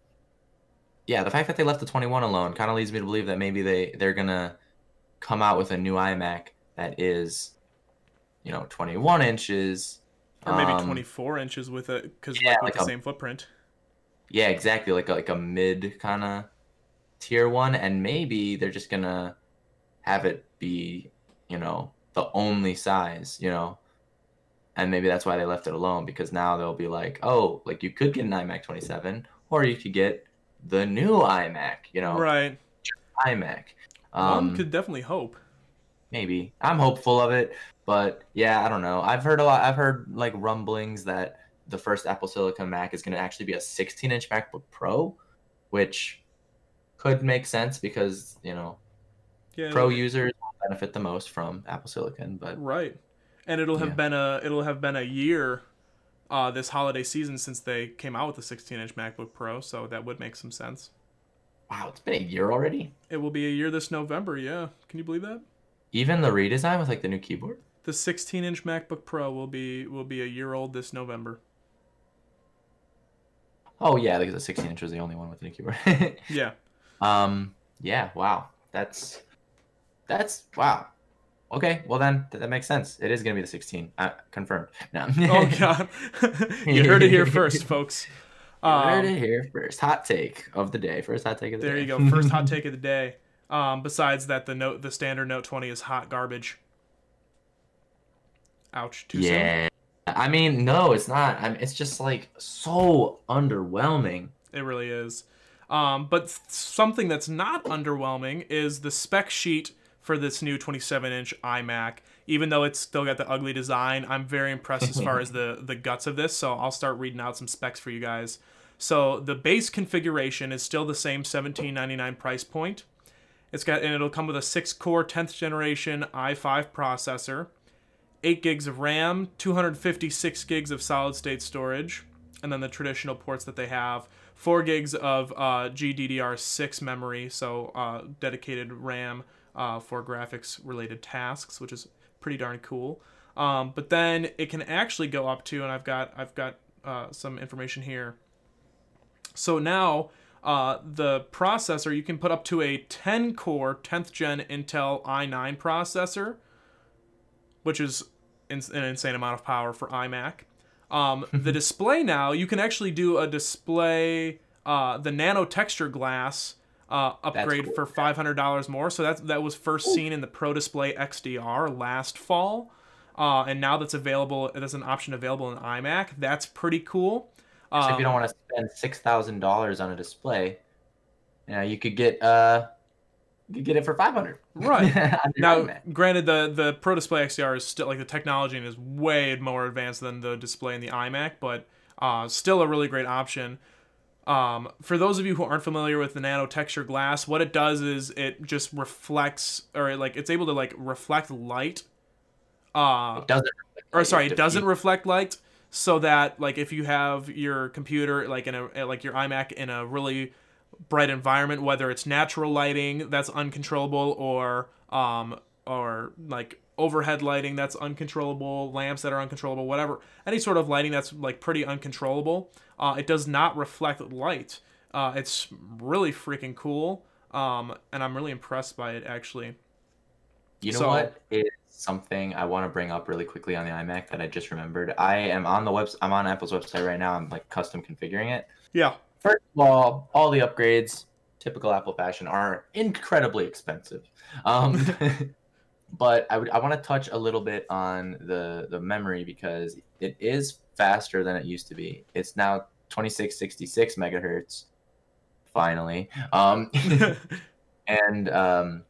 yeah, the fact that they left the twenty-one alone kind of leads me to believe that maybe they they're gonna come out with a new iMac that is, you know, twenty-one inches or maybe um, twenty-four inches with a because yeah, like, like the a, same footprint. Yeah, exactly, like a, like a mid kind of tier one, and maybe they're just gonna have it be, you know, the only size, you know. And maybe that's why they left it alone, because now they'll be like, oh, like you could get an iMac twenty-seven, or you could get the new iMac, you know, right? iMac. Um, One could definitely hope. Maybe I'm hopeful of it, but yeah, I don't know. I've heard a lot. I've heard like rumblings that the first Apple Silicon Mac is going to actually be a sixteen inch MacBook Pro, which could make sense because, you know, yeah, Pro users benefit the most from Apple Silicon, but right. And it'll have yeah. been a it'll have been a year, uh, this holiday season since they came out with the sixteen inch MacBook Pro, so that would make some sense. Wow, it's been a year already. It will be a year this November. Yeah, can you believe that? Even the redesign with like the new keyboard. The sixteen inch MacBook Pro will be will be a year old this November. Oh yeah, because the sixteen inch was the only one with the new keyboard. Yeah. Um. Yeah. Wow. That's. That's wow. Okay, well then, that makes sense. It is going to be the sixteen. Uh, confirmed. No. Oh, God. You heard it here first, folks. Um, you heard it here first. Hot take of the day. First hot take of the there day. There you go. First hot take of the day. Um, besides that, the note, the standard Note twenty is hot garbage. Ouch. Too yeah. soon? I mean, no, it's not. I mean, it's just like so underwhelming. It really is. Um, but something that's not underwhelming is the spec sheet for this new twenty-seven inch iMac. Even though it's still got the ugly design, I'm very impressed as far as the, the guts of this, so I'll start reading out some specs for you guys. So the base configuration is still the same seventeen ninety-nine price point. It's got, and it'll come with a six core tenth generation i five processor, eight gigs of RAM, two hundred fifty-six gigs of solid-state storage, and then the traditional ports that they have. four gigs of uh, G D D R six memory, so uh, dedicated RAM, Uh, for graphics-related tasks, which is pretty darn cool. Um, but then it can actually go up to, and I've got I've got uh, some information here. So now uh, the processor, you can put up to a ten core tenth gen Intel i nine processor, which is in, an insane amount of power for iMac. Um, the display now, you can actually do a display, uh, the nano texture glass, Uh, upgrade cool. for five hundred dollars more. So that, that was first seen in the Pro Display X D R last fall. Uh, and now that's available, it is an option available in iMac. That's pretty cool. Um, so if you don't want to spend six thousand dollars on a display, you know, you could get uh, you could get it for five hundred dollars. Right. Now, iMac. Granted, the, the Pro Display X D R is still, like the technology is way more advanced than the display in the iMac, but uh, still a really great option. Um, for those of you who aren't familiar with the nano texture glass, what it does is it just reflects, or it, like it's able to like reflect light. Uh, it doesn't. Or sorry, it doesn't reflect light, so that like if you have your computer like in a like your iMac in a really bright environment, whether it's natural lighting that's uncontrollable or um or like overhead lighting that's uncontrollable, lamps that are uncontrollable, whatever, any sort of lighting that's like pretty uncontrollable. Uh, it does not reflect light. Uh, it's really freaking cool, um, and I'm really impressed by it, actually. You know so, what is something I want to bring up really quickly on the iMac that I just remembered? I am on the webs- I'm on Apple's website right now. I'm like custom configuring it. Yeah. First of all, all the upgrades, typical Apple fashion, are incredibly expensive. Um, but I would I want to touch a little bit on the the memory because it is faster than it used to be. It's now twenty-six sixty-six megahertz, finally, um, and. Um,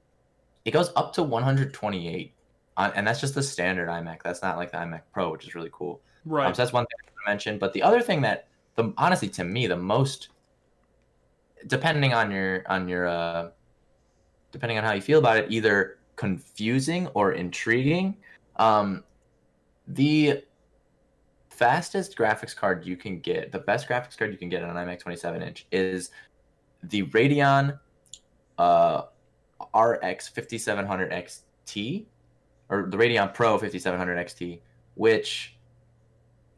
It goes up to one hundred twenty-eight, uh, and that's just the standard iMac. That's not like the iMac Pro, which is really cool. Right. Um, so that's one thing I want to mention. But the other thing that, the, honestly, to me, the most, depending on your on your, uh, depending on how you feel about it, either confusing or intriguing, um, the fastest graphics card you can get, the best graphics card you can get on an iMac twenty-seven inch is the Radeon. Uh, R X fifty-seven hundred X T, or the Radeon Pro fifty-seven hundred X T, which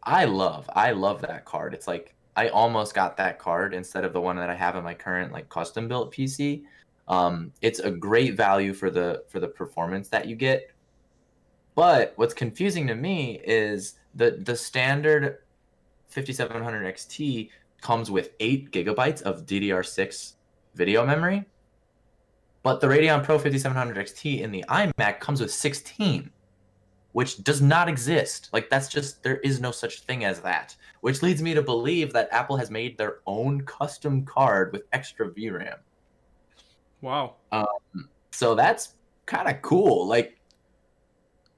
I love. I love that card. It's like I almost got that card instead of the one that I have in my current like custom built P C. Um, it's a great value for the for the performance that you get. But what's confusing to me is the the standard fifty-seven hundred X T comes with eight gigabytes of D D R six video memory. But the Radeon Pro fifty-seven hundred X T in the iMac comes with sixteen, which does not exist. Like, that's just, there is no such thing as that. Which leads me to believe that Apple has made their own custom card with extra V RAM. Wow. Um, so that's kind of cool. Like,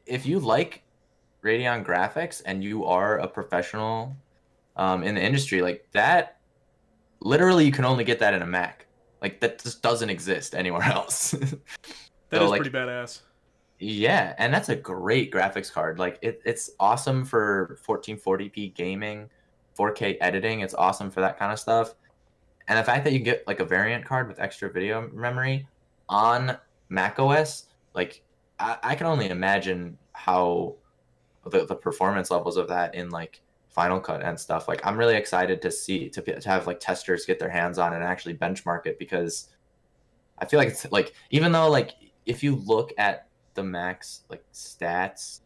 if you like Radeon graphics and you are a professional um, in the industry, like that, literally you can only get that in a Mac. Like, that just doesn't exist anywhere else. That so, is like, pretty badass. Yeah, and that's a great graphics card. Like, it, it's awesome for fourteen forty p gaming, four K editing. It's awesome for that kind of stuff. And the fact that you can get, like, a variant card with extra video memory on macOS, like, I, I can only imagine how the, the performance levels of that in, like, Final Cut and stuff. Like, I'm really excited to see to, to have like testers get their hands on it and actually benchmark it, because I feel like it's like, even though like if you look at the Mac's like stats,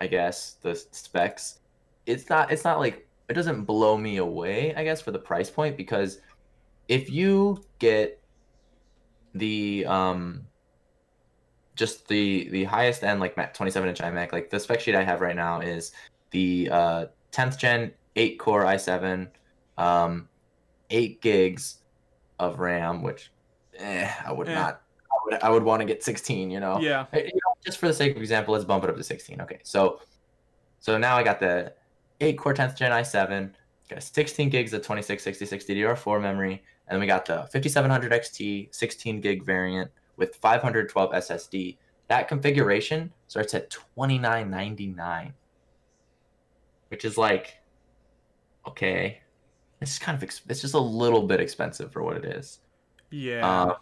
I guess the specs, it's not it's not like it doesn't blow me away, I guess, for the price point, because if you get the um just the the highest end like twenty-seven inch iMac, like the spec sheet I have right now is the uh tenth gen eight core i seven, um, eight gigs of RAM, which eh, I would eh. not, I would, I would want to get sixteen, you know? Yeah. You know, just for the sake of example, let's bump it up to sixteen. Okay. So, so now I got the eight core tenth gen i seven, got sixteen gigs of twenty-six sixty-six D D R four memory. And then we got the fifty-seven hundred X T sixteen gig variant with five twelve S S D. That configuration starts at twenty-nine ninety-nine. Which is like, okay, it's kind of ex- it's just a little bit expensive for what it is. Yeah. Um,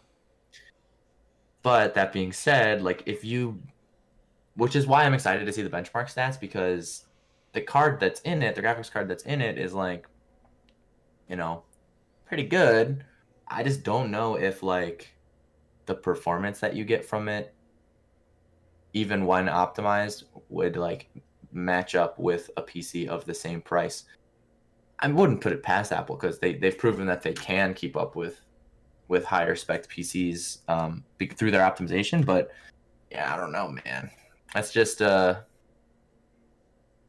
but that being said, like if you, which is why I'm excited to see the benchmark stats, because the card that's in it, the graphics card that's in it, is like, you know, pretty good. I just don't know if like the performance that you get from it, even when optimized, would like match up with a P C of the same price. I wouldn't put it past Apple, because they, they've proven that they can keep up with with higher spec P Cs um, be, through their optimization. But yeah, I don't know, man. That's just uh,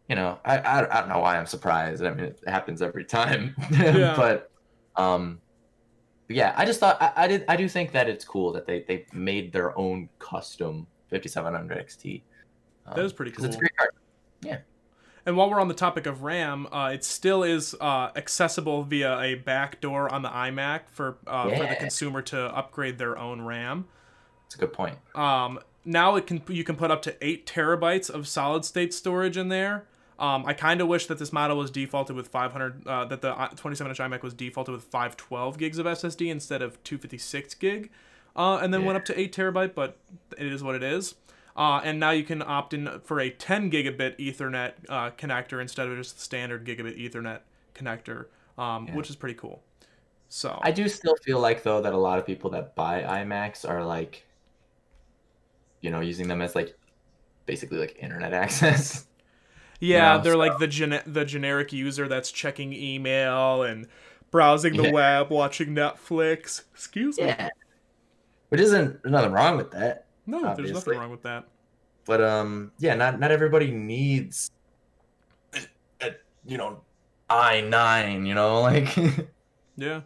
you know, I, I I don't know why I'm surprised. I mean, it happens every time. Yeah. But um, yeah, I just thought I, I did I do think that it's cool that they they made their own custom fifty-seven hundred X T. Um, that is pretty cool. It's a great card. Yeah. And while we're on the topic of RAM, uh, it still is uh, accessible via a backdoor on the iMac for uh, yeah. for the consumer to upgrade their own RAM. That's a good point. Um, now it can you can put up to eight terabytes of solid state storage in there. Um, I kind of wish that this model was defaulted with five hundred, uh, that the twenty-seven inch iMac was defaulted with five twelve gigs of S S D instead of two fifty-six gig, uh, and then yeah. went up to eight terabyte. But it is what it is. Uh, and now you can opt in for a ten gigabit Ethernet uh, connector instead of just the standard gigabit Ethernet connector, um, yeah. which is pretty cool. So I do still feel like, though, that a lot of people that buy iMacs are like, you know, using them as like basically like internet access. Yeah, you know, they're so. like the gen- the generic user that's checking email and browsing the yeah. web, watching Netflix. Excuse me. Yeah. Which isn't, there's nothing wrong with that. No, obviously. There's nothing wrong with that. But um, yeah, not not everybody needs, a, you know, i nine. You know, like. Yeah.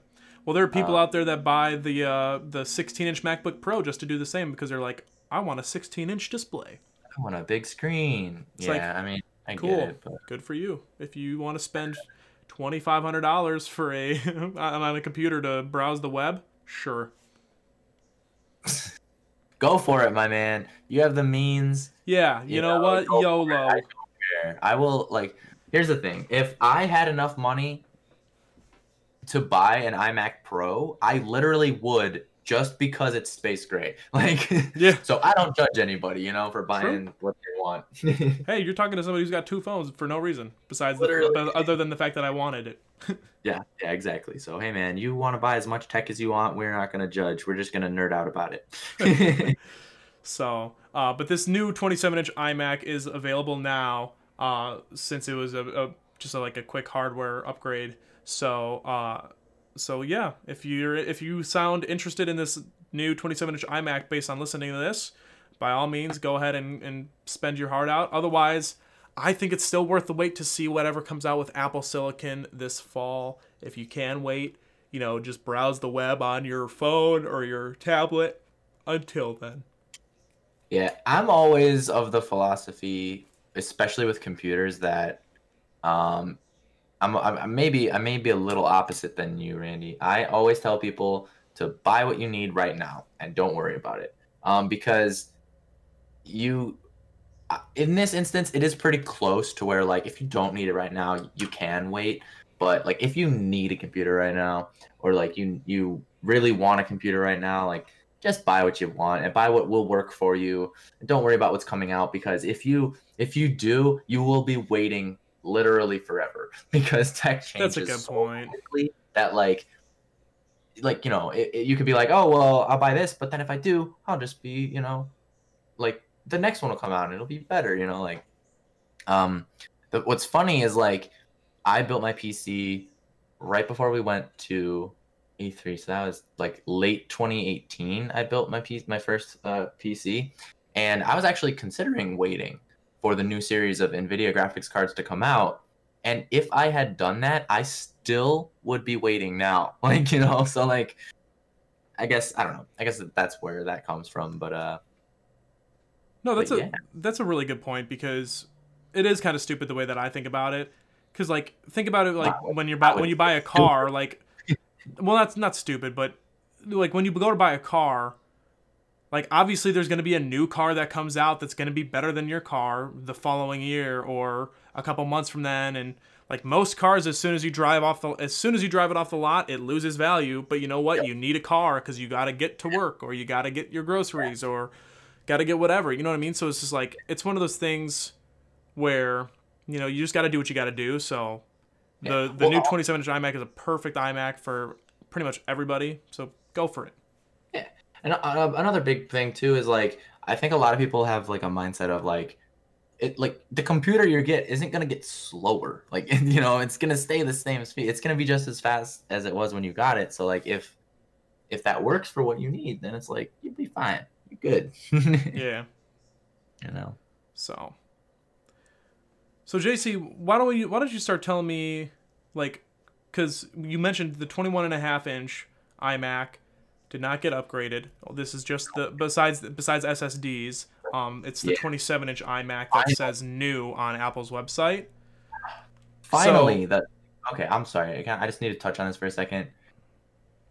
Well, there are people um, out there that buy the uh, the sixteen inch MacBook Pro just to do the same because they're like, I want a sixteen inch display. I want a big screen. It's yeah, like, I mean, I cool. get it. But... Good for you. If you want to spend twenty-five hundred dollars for a on a computer to browse the web, sure. Go for it, my man. You have the means. Yeah, you, you know, know what? YOLO. I don't care. I will, like, here's the thing. If I had enough money to buy an iMac Pro, I literally would, just because it's space gray. Like, yeah. So I don't judge anybody, you know, for buying True. What they want. Hey, you're talking to somebody who's got two phones for no reason, besides the, other than the fact that I wanted it. yeah, yeah, exactly. So, hey, man, you want to buy as much tech as you want. We're not going to judge. We're just going to nerd out about it. so, uh, but this new twenty-seven inch iMac is available now, uh, since it was a, a just a, like a quick hardware upgrade. So, uh, so yeah, if you're if you sound interested in this new twenty-seven inch iMac based on listening to this, by all means, go ahead and, and spend your heart out. Otherwise, I think it's still worth the wait to see whatever comes out with Apple Silicon this fall. If you can wait, you know, just browse the web on your phone or your tablet until then. Yeah, I'm always of the philosophy, especially with computers, that... um. I'm, I'm maybe I may be a little opposite than you, Randy. I always tell people to buy what you need right now and don't worry about it, um, because you, in this instance, it is pretty close to where, like, if you don't need it right now, you can wait. But like, if you need a computer right now, or like you you really want a computer right now, like, just buy what you want and buy what will work for you. And don't worry about what's coming out, because if you if you do, you will be waiting literally forever, because tech changes That's a good so point. Quickly that like like you know it, it, you could be like, oh well, I'll buy this, but then if I do, I'll just be, you know, like the next one will come out and it'll be better, you know, like um the, what's funny is, like, I built my P C right before we went to E three, so that was like late twenty eighteen. I built my piece my first uh, P C, and I was actually considering waiting for the new series of NVIDIA graphics cards to come out, and if I had done that, I still would be waiting now, like, you know. So like, I guess I don't know. I guess that's where that comes from, but uh, no, that's a yeah. that's a really good point, because it is kind of stupid the way that I think about it. Because like, think about it like wow. when you're buy, when you buy a car, like, well, that's not stupid, but like when you go to buy a car. Like, obviously, there's going to be a new car that comes out that's going to be better than your car the following year or a couple months from then. And, like, most cars, as soon as you drive off the, as soon as you drive it off the lot, it loses value. But you know what? Yep. You need a car because you got to get to work, or you got to get your groceries, or got to get whatever. You know what I mean? So it's just, like, it's one of those things where, you know, you just got to do what you got to do. So the, yeah. well, the new twenty-seven inch iMac is a perfect iMac for pretty much everybody. So go for it. And another big thing too is, like, I think a lot of people have like a mindset of like, it like the computer you get isn't gonna get slower. Like, you know, it's gonna stay the same speed. It's gonna be just as fast as it was when you got it. So like, if if that works for what you need, then it's like you'll be fine. You're good. yeah. You know. So. So J C, why don't you why don't you start telling me, like, because you mentioned the twenty-one and a half inch iMac. Did not get upgraded. This is just the besides besides S S Ds. Um, it's the yeah. twenty-seven inch iMac that I, says new on Apple's website. Finally, so, that okay. I'm sorry. I just need to touch on this for a second.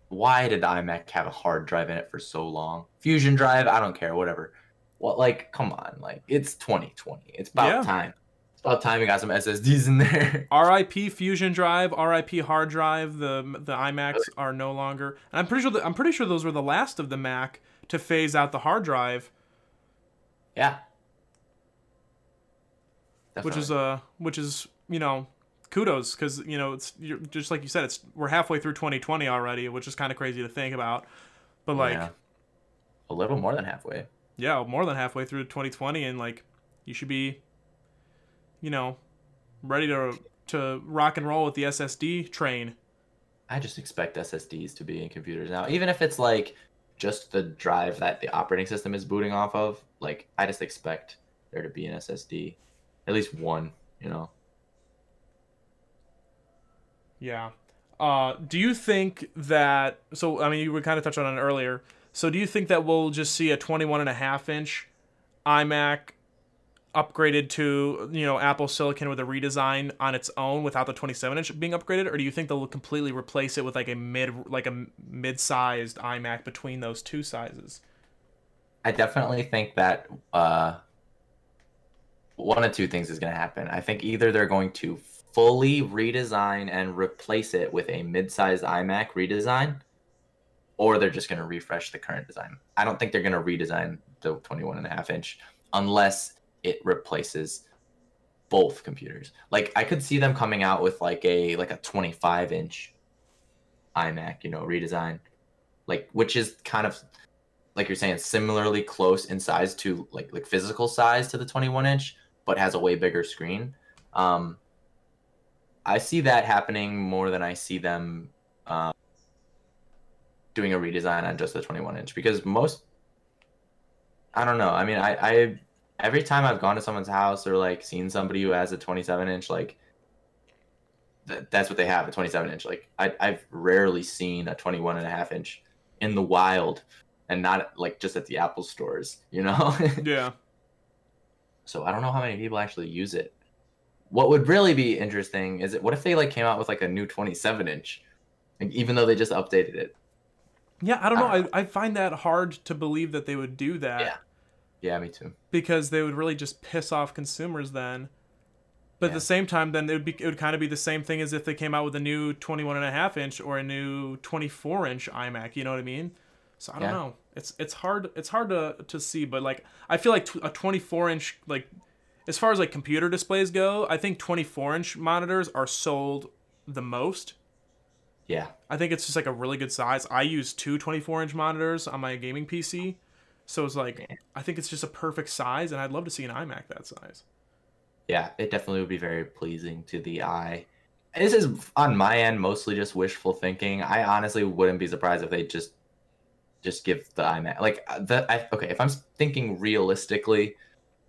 Why did the iMac have a hard drive in it for so long? Fusion drive? I don't care. Whatever. Well, like, come on. Like, it's twenty twenty. It's about yeah. time. It's about time we got some S S Ds in there. R I P Fusion Drive, R I P Hard Drive. The the iMacs are no longer. And I'm pretty sure that, I'm pretty sure those were the last of the Mac to phase out the hard drive. Yeah. Definitely. Which is uh, which is you know, kudos, because you know it's you're, just like you said, it's we're halfway through twenty twenty already, which is kind of crazy to think about. But like, yeah. a little more than halfway. Yeah, more than halfway through twenty twenty, and like, you should be, you know, ready to to rock and roll with the S S D train. I just expect S S Ds to be in computers now, even if it's like just the drive that the operating system is booting off of. Like, I just expect there to be an S S D, at least one, you know. Yeah. Uh, do you think that, so, I mean, you were kind of touched on it earlier. So do you think that we'll just see a twenty-one and a half inch iMac upgraded to, you know, Apple Silicon with a redesign on its own without the twenty-seven inch being upgraded? Or do you think they'll completely replace it with like a mid, like a mid-sized iMac between those two sizes? I definitely think that uh, one of two things is going to happen. I think either they're going to fully redesign and replace it with a mid-sized iMac redesign, or they're just going to refresh the current design. I don't think they're going to redesign the twenty-one and a half inch unless it replaces both computers. Like, I could see them coming out with like a like a twenty-five inch iMac, you know, redesign, like, which is kind of like you're saying, similarly close in size to like like physical size to the twenty-one inch, but has a way bigger screen. Um, I see that happening more than I see them uh, doing a redesign on just the twenty-one inch, because most, I don't know. I mean, I, I every time I've gone to someone's house or like seen somebody who has a twenty-seven inch, like th- that's what they have, a twenty-seven inch. Like I, I've rarely seen a twenty-one and a half inch in the wild, and not like just at the Apple stores, you know? Yeah. So I don't know how many people actually use it. What would really be interesting is it, what if they like came out with like a new twenty-seven inch, like, even though they just updated it? Yeah, I don't know. I, don't know. I, I find that hard to believe that they would do that. Yeah, yeah, me too. Because they would really just piss off consumers then. But yeah. At the same time, then it would be it would kind of be the same thing as if they came out with a new twenty-one and a half inch or a new twenty-four inch iMac. You know what I mean? So I don't yeah. know. It's it's hard. It's hard to to see. But like, I feel like a twenty-four inch, like, as far as like computer displays go, I think twenty-four inch monitors are sold the most. Yeah. I think it's just like a really good size. I use two twenty-four inch monitors on my gaming P C. So it's like, yeah. I think it's just a perfect size, and I'd love to see an iMac that size. Yeah, it definitely would be very pleasing to the eye. This is, on my end, mostly just wishful thinking. I honestly wouldn't be surprised if they just just give the iMac. Like, the, I, okay, if I'm thinking realistically,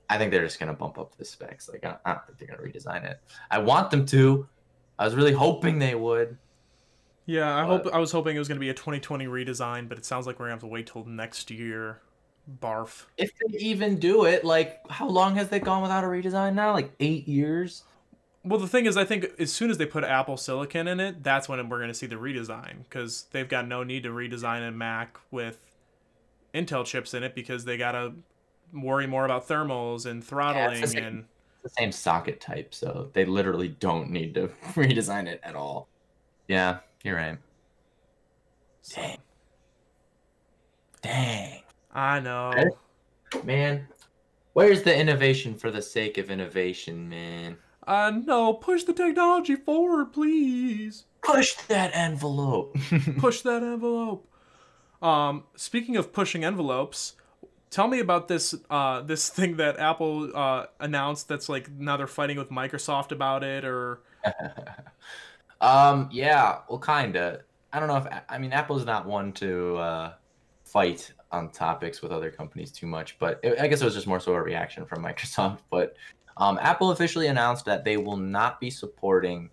I think they're just going to bump up the specs. Like, I, I don't think they're going to redesign it. I want them to. I was really hoping they would. Yeah, I but, hope I was hoping it was going to be a twenty twenty redesign, but it sounds like we're going to have to wait till next year. Barf. If they even do it, like, how long has they gone without a redesign now? Like, eight years? Well, the thing is, I think as soon as they put Apple Silicon in it, that's when we're going to see the redesign, because they've got no need to redesign a Mac with Intel chips in it, because they got to worry more about thermals and throttling. Yeah, it's the same, and it's the same socket type, so they literally don't need to redesign it at all. Yeah, you're right. Dang. Dang. I know. Man, where's the innovation for the sake of innovation, man? I know. Push the technology forward, please. Push that envelope. Push that envelope. Um, speaking of pushing envelopes, tell me about this uh, this thing that Apple uh, announced that's like now they're fighting with Microsoft about it, or... Um, yeah, well, kind of. I don't know if, I mean, Apple's not one to uh, fight on topics with other companies too much, but it, I guess it was just more so a reaction from Microsoft. But um, Apple officially announced that they will not be supporting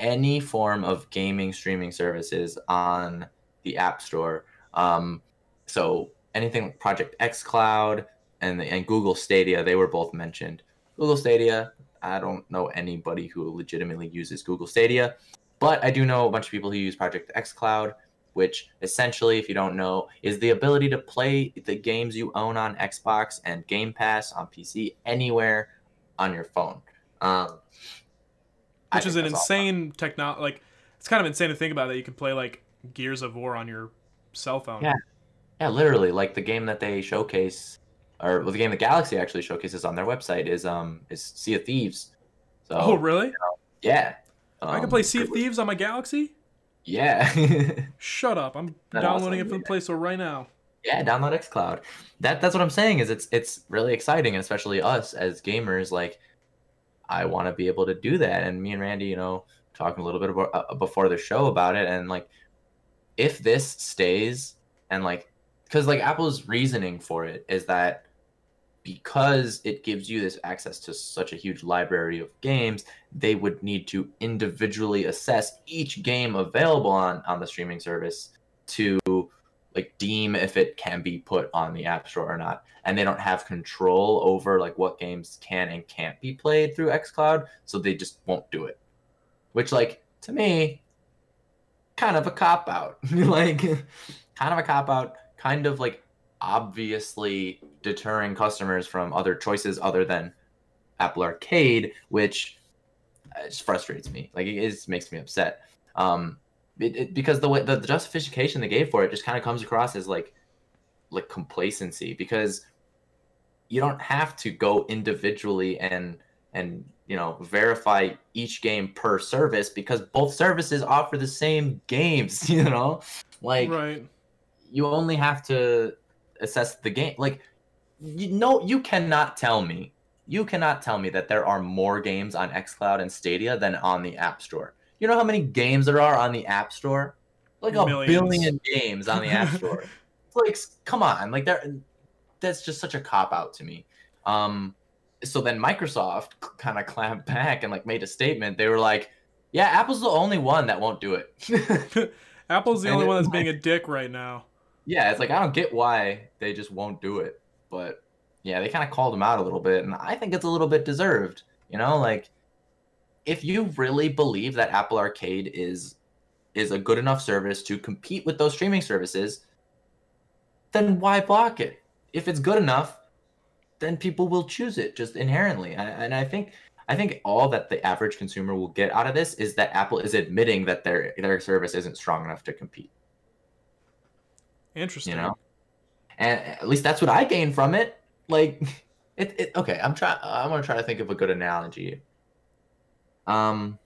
any form of gaming streaming services on the App Store. Um, so anything like Project xCloud and, and Google Stadia, they were both mentioned. Google Stadia, I don't know anybody who legitimately uses Google Stadia, but I do know a bunch of people who use Project xCloud, which essentially, if you don't know, is the ability to play the games you own on Xbox and Game Pass on P C anywhere on your phone. Um, which is an insane technology. Like, it's kind of insane to think about that you can play like Gears of War on your cell phone. Yeah, yeah, literally, like the game that they showcase or well, the game the Galaxy actually showcases on their website is um is Sea of Thieves. So, oh, really? You know, yeah. Um, I can play Sea of Thieves on my Galaxy? Yeah. Shut up. I'm That's downloading awesome. it from the Play Store right now. Yeah, download xCloud. That that's what I'm saying is it's it's really exciting, and especially us as gamers, like I want to be able to do that. And me and Randy, you know, talking a little bit about uh, before the show about it, and like if this stays, and like because like Apple's reasoning for it is that because it gives you this access to such a huge library of games, they would need to individually assess each game available on on the streaming service to like deem if it can be put on the App Store or not. And they don't have control over like what games can and can't be played through xCloud, so they just won't do it. Which, like, to me, kind of a cop-out. Like, kind of a cop-out, kind of like obviously deterring customers from other choices other than Apple Arcade, which just frustrates me. Like, it just makes me upset. Um, It, it, because the, way, the the justification they gave for it just kind of comes across as like like complacency, because you don't have to go individually and and you know verify each game per service, because both services offer the same games, you know, like right. You only have to assess the game. Like you know, you cannot tell me you cannot tell me that there are more games on xCloud and Stadia than on the App Store. You know how many games there are on the App Store? Like Millions. a billion games on the App Store. Like, come on. Like, that's just such a cop-out to me. Um, so then Microsoft kind of clamped back and, like, made a statement. They were like, yeah, Apple's the only one that won't do it. Apple's the and only one that's like, being a dick right now. Yeah, it's like, I don't get why they just won't do it. But, yeah, they kind of called them out a little bit, and I think it's a little bit deserved. You know, like... If you really believe that Apple Arcade is is a good enough service to compete with those streaming services, then why block it? If it's good enough, then people will choose it just inherently. And I think I think all that the average consumer will get out of this is that Apple is admitting that their their service isn't strong enough to compete. Interesting. You know, and at least that's what I gained from it. Like, it, it okay. I'm trying. I'm gonna try to think of a good analogy. Um,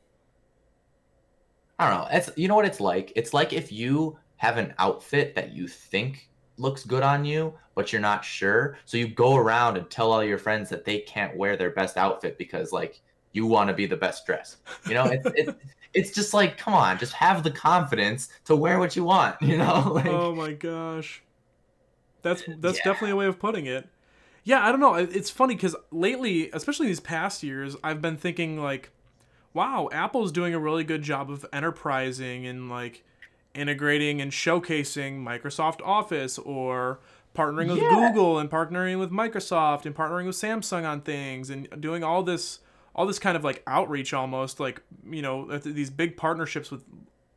I don't know. It's, you know what it's like? It's like if you have an outfit that you think looks good on you, but you're not sure. So you go around and tell all your friends that they can't wear their best outfit because, like, you want to be the best dressed. You know, it's, it's, it's just like, come on, just have the confidence to wear what you want, you know? Like, oh, my gosh. That's, that's yeah. definitely a way of putting it. Yeah, I don't know. It's funny because lately, especially these past years, I've been thinking, like, wow, Apple's doing a really good job of enterprising and like integrating and showcasing Microsoft Office, or partnering with yeah. Google and partnering with Microsoft and partnering with Samsung on things, and doing all this all this kind of like outreach, almost like, you know, these big partnerships with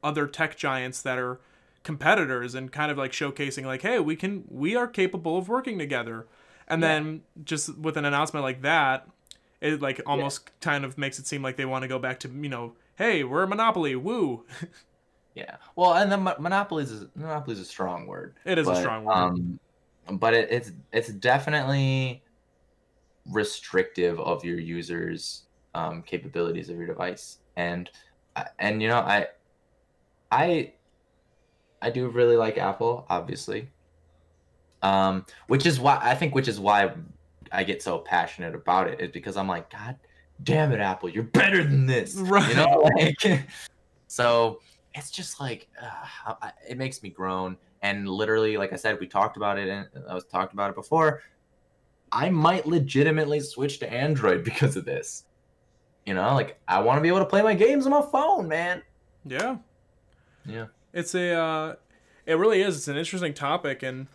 other tech giants that are competitors, and kind of like showcasing like, hey, we can we are capable of working together. And yeah. then just with an announcement like that, it like almost yeah. kind of makes it seem like they want to go back to, you know, hey, we're a monopoly, woo. Yeah. Well, and then monopoly is monopoly is a strong word. It is but, a strong word. Um, but it, it's it's definitely restrictive of your users' um, capabilities of your device, and and you know I I I do really like Apple, obviously, um, which is why I think which is why. I get so passionate about it, is because I'm like, God damn it, Apple, you're better than this. Right. You know, like, so it's just like, uh, I, it makes me groan. And literally, like I said, we talked about it, and I was talked about it before. I might legitimately switch to Android because of this. You know, like, I want to be able to play my games on my phone, man. Yeah. Yeah. It's a, uh, it really is. It's an interesting topic. And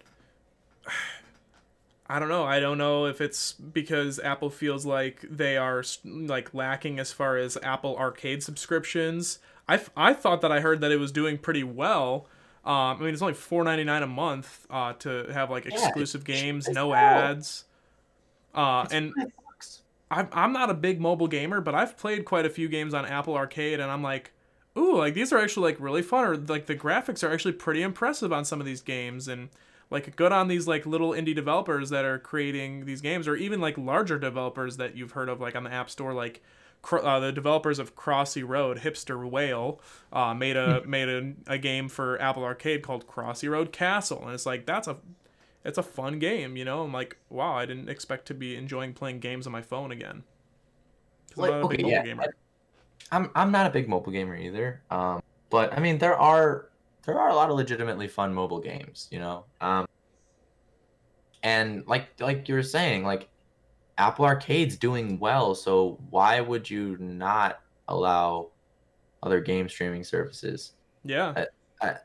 I don't know. I don't know if it's because Apple feels like they are like lacking as far as Apple Arcade subscriptions. I, I thought that I heard that it was doing pretty well. Um, I mean, it's only four ninety-nine a month uh, to have like exclusive yeah, games, no cool. ads. Uh, and I'm I'm not a big mobile gamer, but I've played quite a few games on Apple Arcade, and I'm like, ooh, like these are actually like really fun, or like the graphics are actually pretty impressive on some of these games, and like, good on these like little indie developers that are creating these games, or even like larger developers that you've heard of, like on the App Store, like uh, the developers of Crossy Road, Hipster Whale, uh, made a made a, a game for Apple Arcade called Crossy Road Castle, and it's like that's a it's a fun game, you know. I'm like, wow, I didn't expect to be enjoying playing games on my phone again. Like, I'm not a okay, big mobile yeah, gamer. I'm I'm not a big mobile gamer either, um, but I mean there are. There are a lot of legitimately fun mobile games, you know, um, and like like you were saying, like Apple Arcade's doing well, so why would you not allow other game streaming services? Yeah, I, I,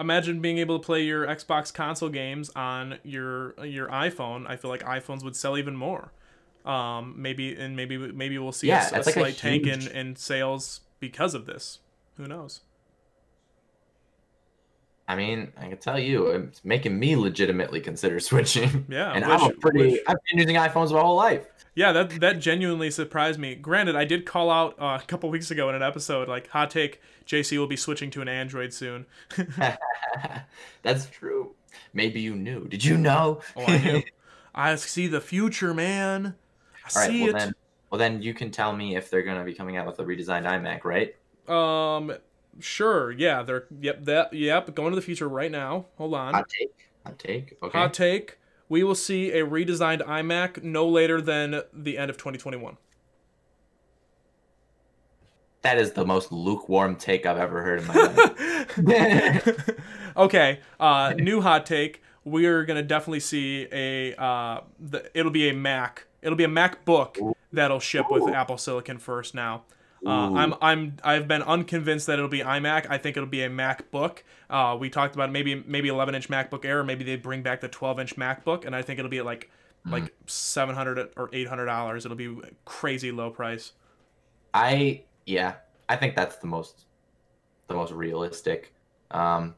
imagine being able to play your Xbox console games on your your iPhone. I feel like iPhones would sell even more. Um, maybe and maybe maybe we'll see yeah, a, a like slight a huge... tank in, in sales because of this. Who knows? I mean, I can tell you, it's making me legitimately consider switching. Yeah, and which, I'm a pretty. Which, I've been using iPhones my whole life. Yeah, that that genuinely surprised me. Granted, I did call out uh, a couple weeks ago in an episode, like hot take: J C will be switching to an Android soon. That's true. Maybe you knew. Did you know? Oh, I knew. I see the future, man. I All see right, well it. Then, well, then you can tell me if they're going to be coming out with a redesigned iMac, right? Um. Sure. Yeah. They're yep. That yep. Going to the future right now. Hold on. Hot take. Hot take. Okay. Hot take. We will see a redesigned iMac no later than the end of twenty twenty-one. That is the most lukewarm take I've ever heard in my life. Okay. Uh, new hot take. We are gonna definitely see a. Uh, the, it'll be a Mac. It'll be a MacBook Ooh. That'll ship Ooh. With Apple Silicon first now. Uh, I'm I'm I've been unconvinced that it'll be iMac. I think it'll be a MacBook. Uh, we talked about maybe maybe eleven inch MacBook Air. Or maybe they bring back the twelve inch MacBook, and I think it'll be at like mm. like seven hundred dollars or eight hundred dollars. It'll be crazy low price. I yeah, I think that's the most the most realistic, um,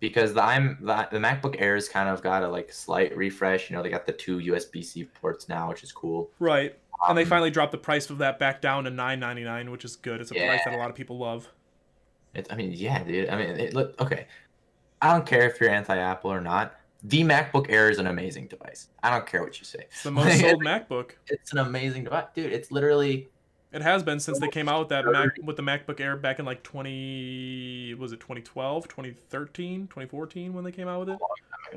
because the I'm the, the MacBook Air's kind of got a like slight refresh. You know, they got the two U S B C ports now, which is cool. Right. And they finally dropped the price of that back down to nine ninety-nine, which is good. It's a yeah. price that a lot of people love. It's, I mean, yeah, dude. I mean, it, look, okay. I don't care if you're anti-Apple or not. The MacBook Air is an amazing device. I don't care what you say. It's the most sold MacBook. It's an amazing device, dude. It's literally. It has been since they came out with that Mac, with the MacBook Air back in like twenty was it twenty twelve, twenty thirteen, twenty fourteen when they came out with it.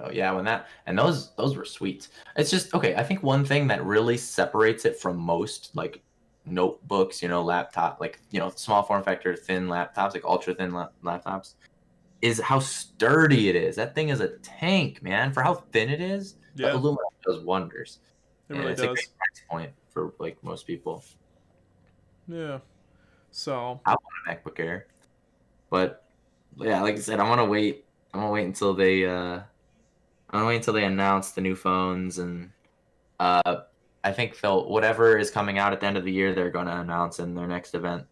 Oh, yeah, when that and those those were sweet. It's just okay. I think one thing that really separates it from most like notebooks, you know, laptop, like you know, small form factor, thin laptops, like ultra thin la laptops, is how sturdy it is. That thing is a tank, man. For how thin it is, yeah. The aluminum does wonders. It really and it's does. A great price point for like most people. Yeah, so I want a MacBook Air, but yeah, like I said, I'm gonna wait. I'm gonna wait until they. Uh, I'm gonna wait until they announce the new phones, and uh, I think they'll whatever is coming out at the end of the year, they're gonna announce in their next event.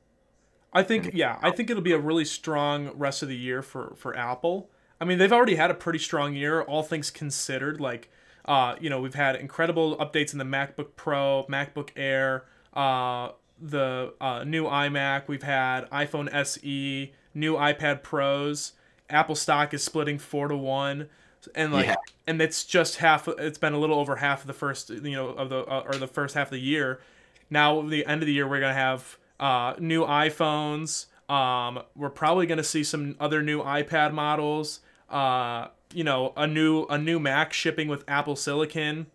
I think yeah, I think it'll be a really strong rest of the year for for Apple. I mean, they've already had a pretty strong year, all things considered. Like, uh, you know, we've had incredible updates in the MacBook Pro, MacBook Air, uh. the uh, new iMac, we've had iPhone S E, new iPad Pros, Apple stock is splitting four to one, and like, yeah. and it's just half. It's been a little over half of the first, you know, of the uh, or the first half of the year. Now, the end of the year, we're gonna have uh, new iPhones. Um, we're probably gonna see some other new iPad models. Uh, you know, a new a new Mac shipping with Apple Silicon.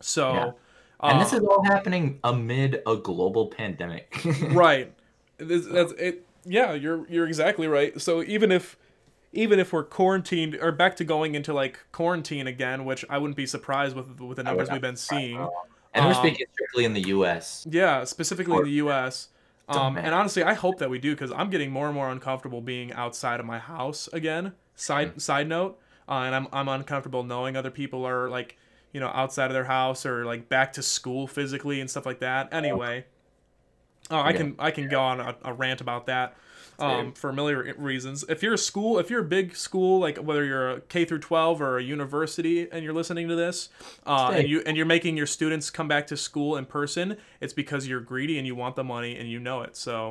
So. Yeah. And this is all happening amid a global pandemic. Right. This, that's it. Yeah, you're you're exactly right. So even if even if we're quarantined or back to going into like quarantine again, which I wouldn't be surprised with with the numbers we've been seeing. And um, we're speaking strictly in the U S. Yeah, specifically in the U S. Um, and honestly, I hope that we do, because I'm getting more and more uncomfortable being outside of my house again. Side mm-hmm. side note, uh, and I'm I'm uncomfortable knowing other people are like. You know, outside of their house or like back to school physically and stuff like that. Anyway, oh, I can I can go on a, a rant about that um, for familiar reasons. If you're a school, if you're a big school, like whether you're a K through twelve or a university, and you're listening to this, uh, and you and you're making your students come back to school in person, it's because you're greedy and you want the money and you know it. So, uh,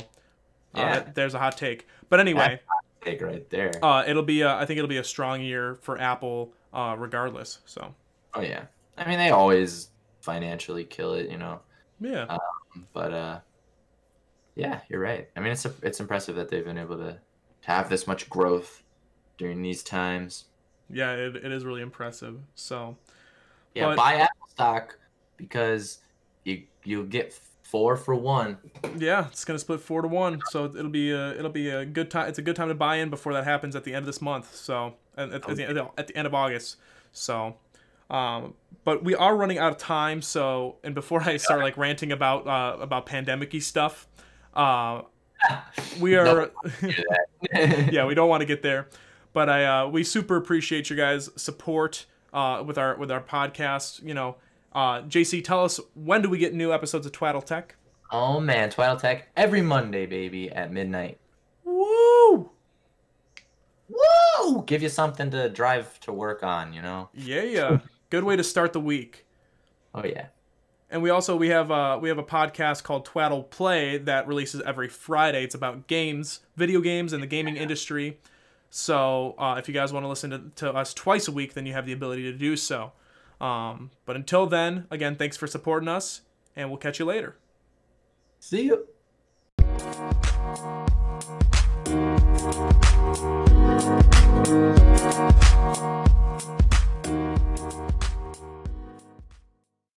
yeah. there's a hot take. But anyway. big right there. Uh, it'll be a, I think it'll be a strong year for Apple, uh, regardless. So. Oh yeah, I mean they always financially kill it, you know. Yeah. Um, but uh, yeah, you're right. I mean it's a, it's impressive that they've been able to, to have this much growth during these times. Yeah, it, it is really impressive. So. Yeah, but... buy Apple stock because you you get four for one. Yeah, it's gonna split four to one, so it'll be a, it'll be a good time. It's a good time to buy in before that happens at the end of this month. So at, at, okay. the, at the end of August. So, um, but we are running out of time. So and before I start like ranting about uh, about pandemic-y stuff, uh, we are yeah we don't want to get there, but I uh, we super appreciate you guys' support. Uh, with our with our podcast, you know, uh, J C, tell us, when do we get new episodes of Twaddle Tech? Oh man, Twaddle Tech every Monday, baby, at midnight. Woo! Woo! Give you something to drive to work on, you know. Yeah, yeah. Good way to start the week. Oh yeah. And we also we have uh we have a podcast called Twaddle Play that releases every Friday. It's about games, video games, and the gaming yeah. industry. So uh, if you guys want to listen to, to us twice a week, then you have the ability to do so. Um, but until then, again, thanks for supporting us, and we'll catch you later. See you.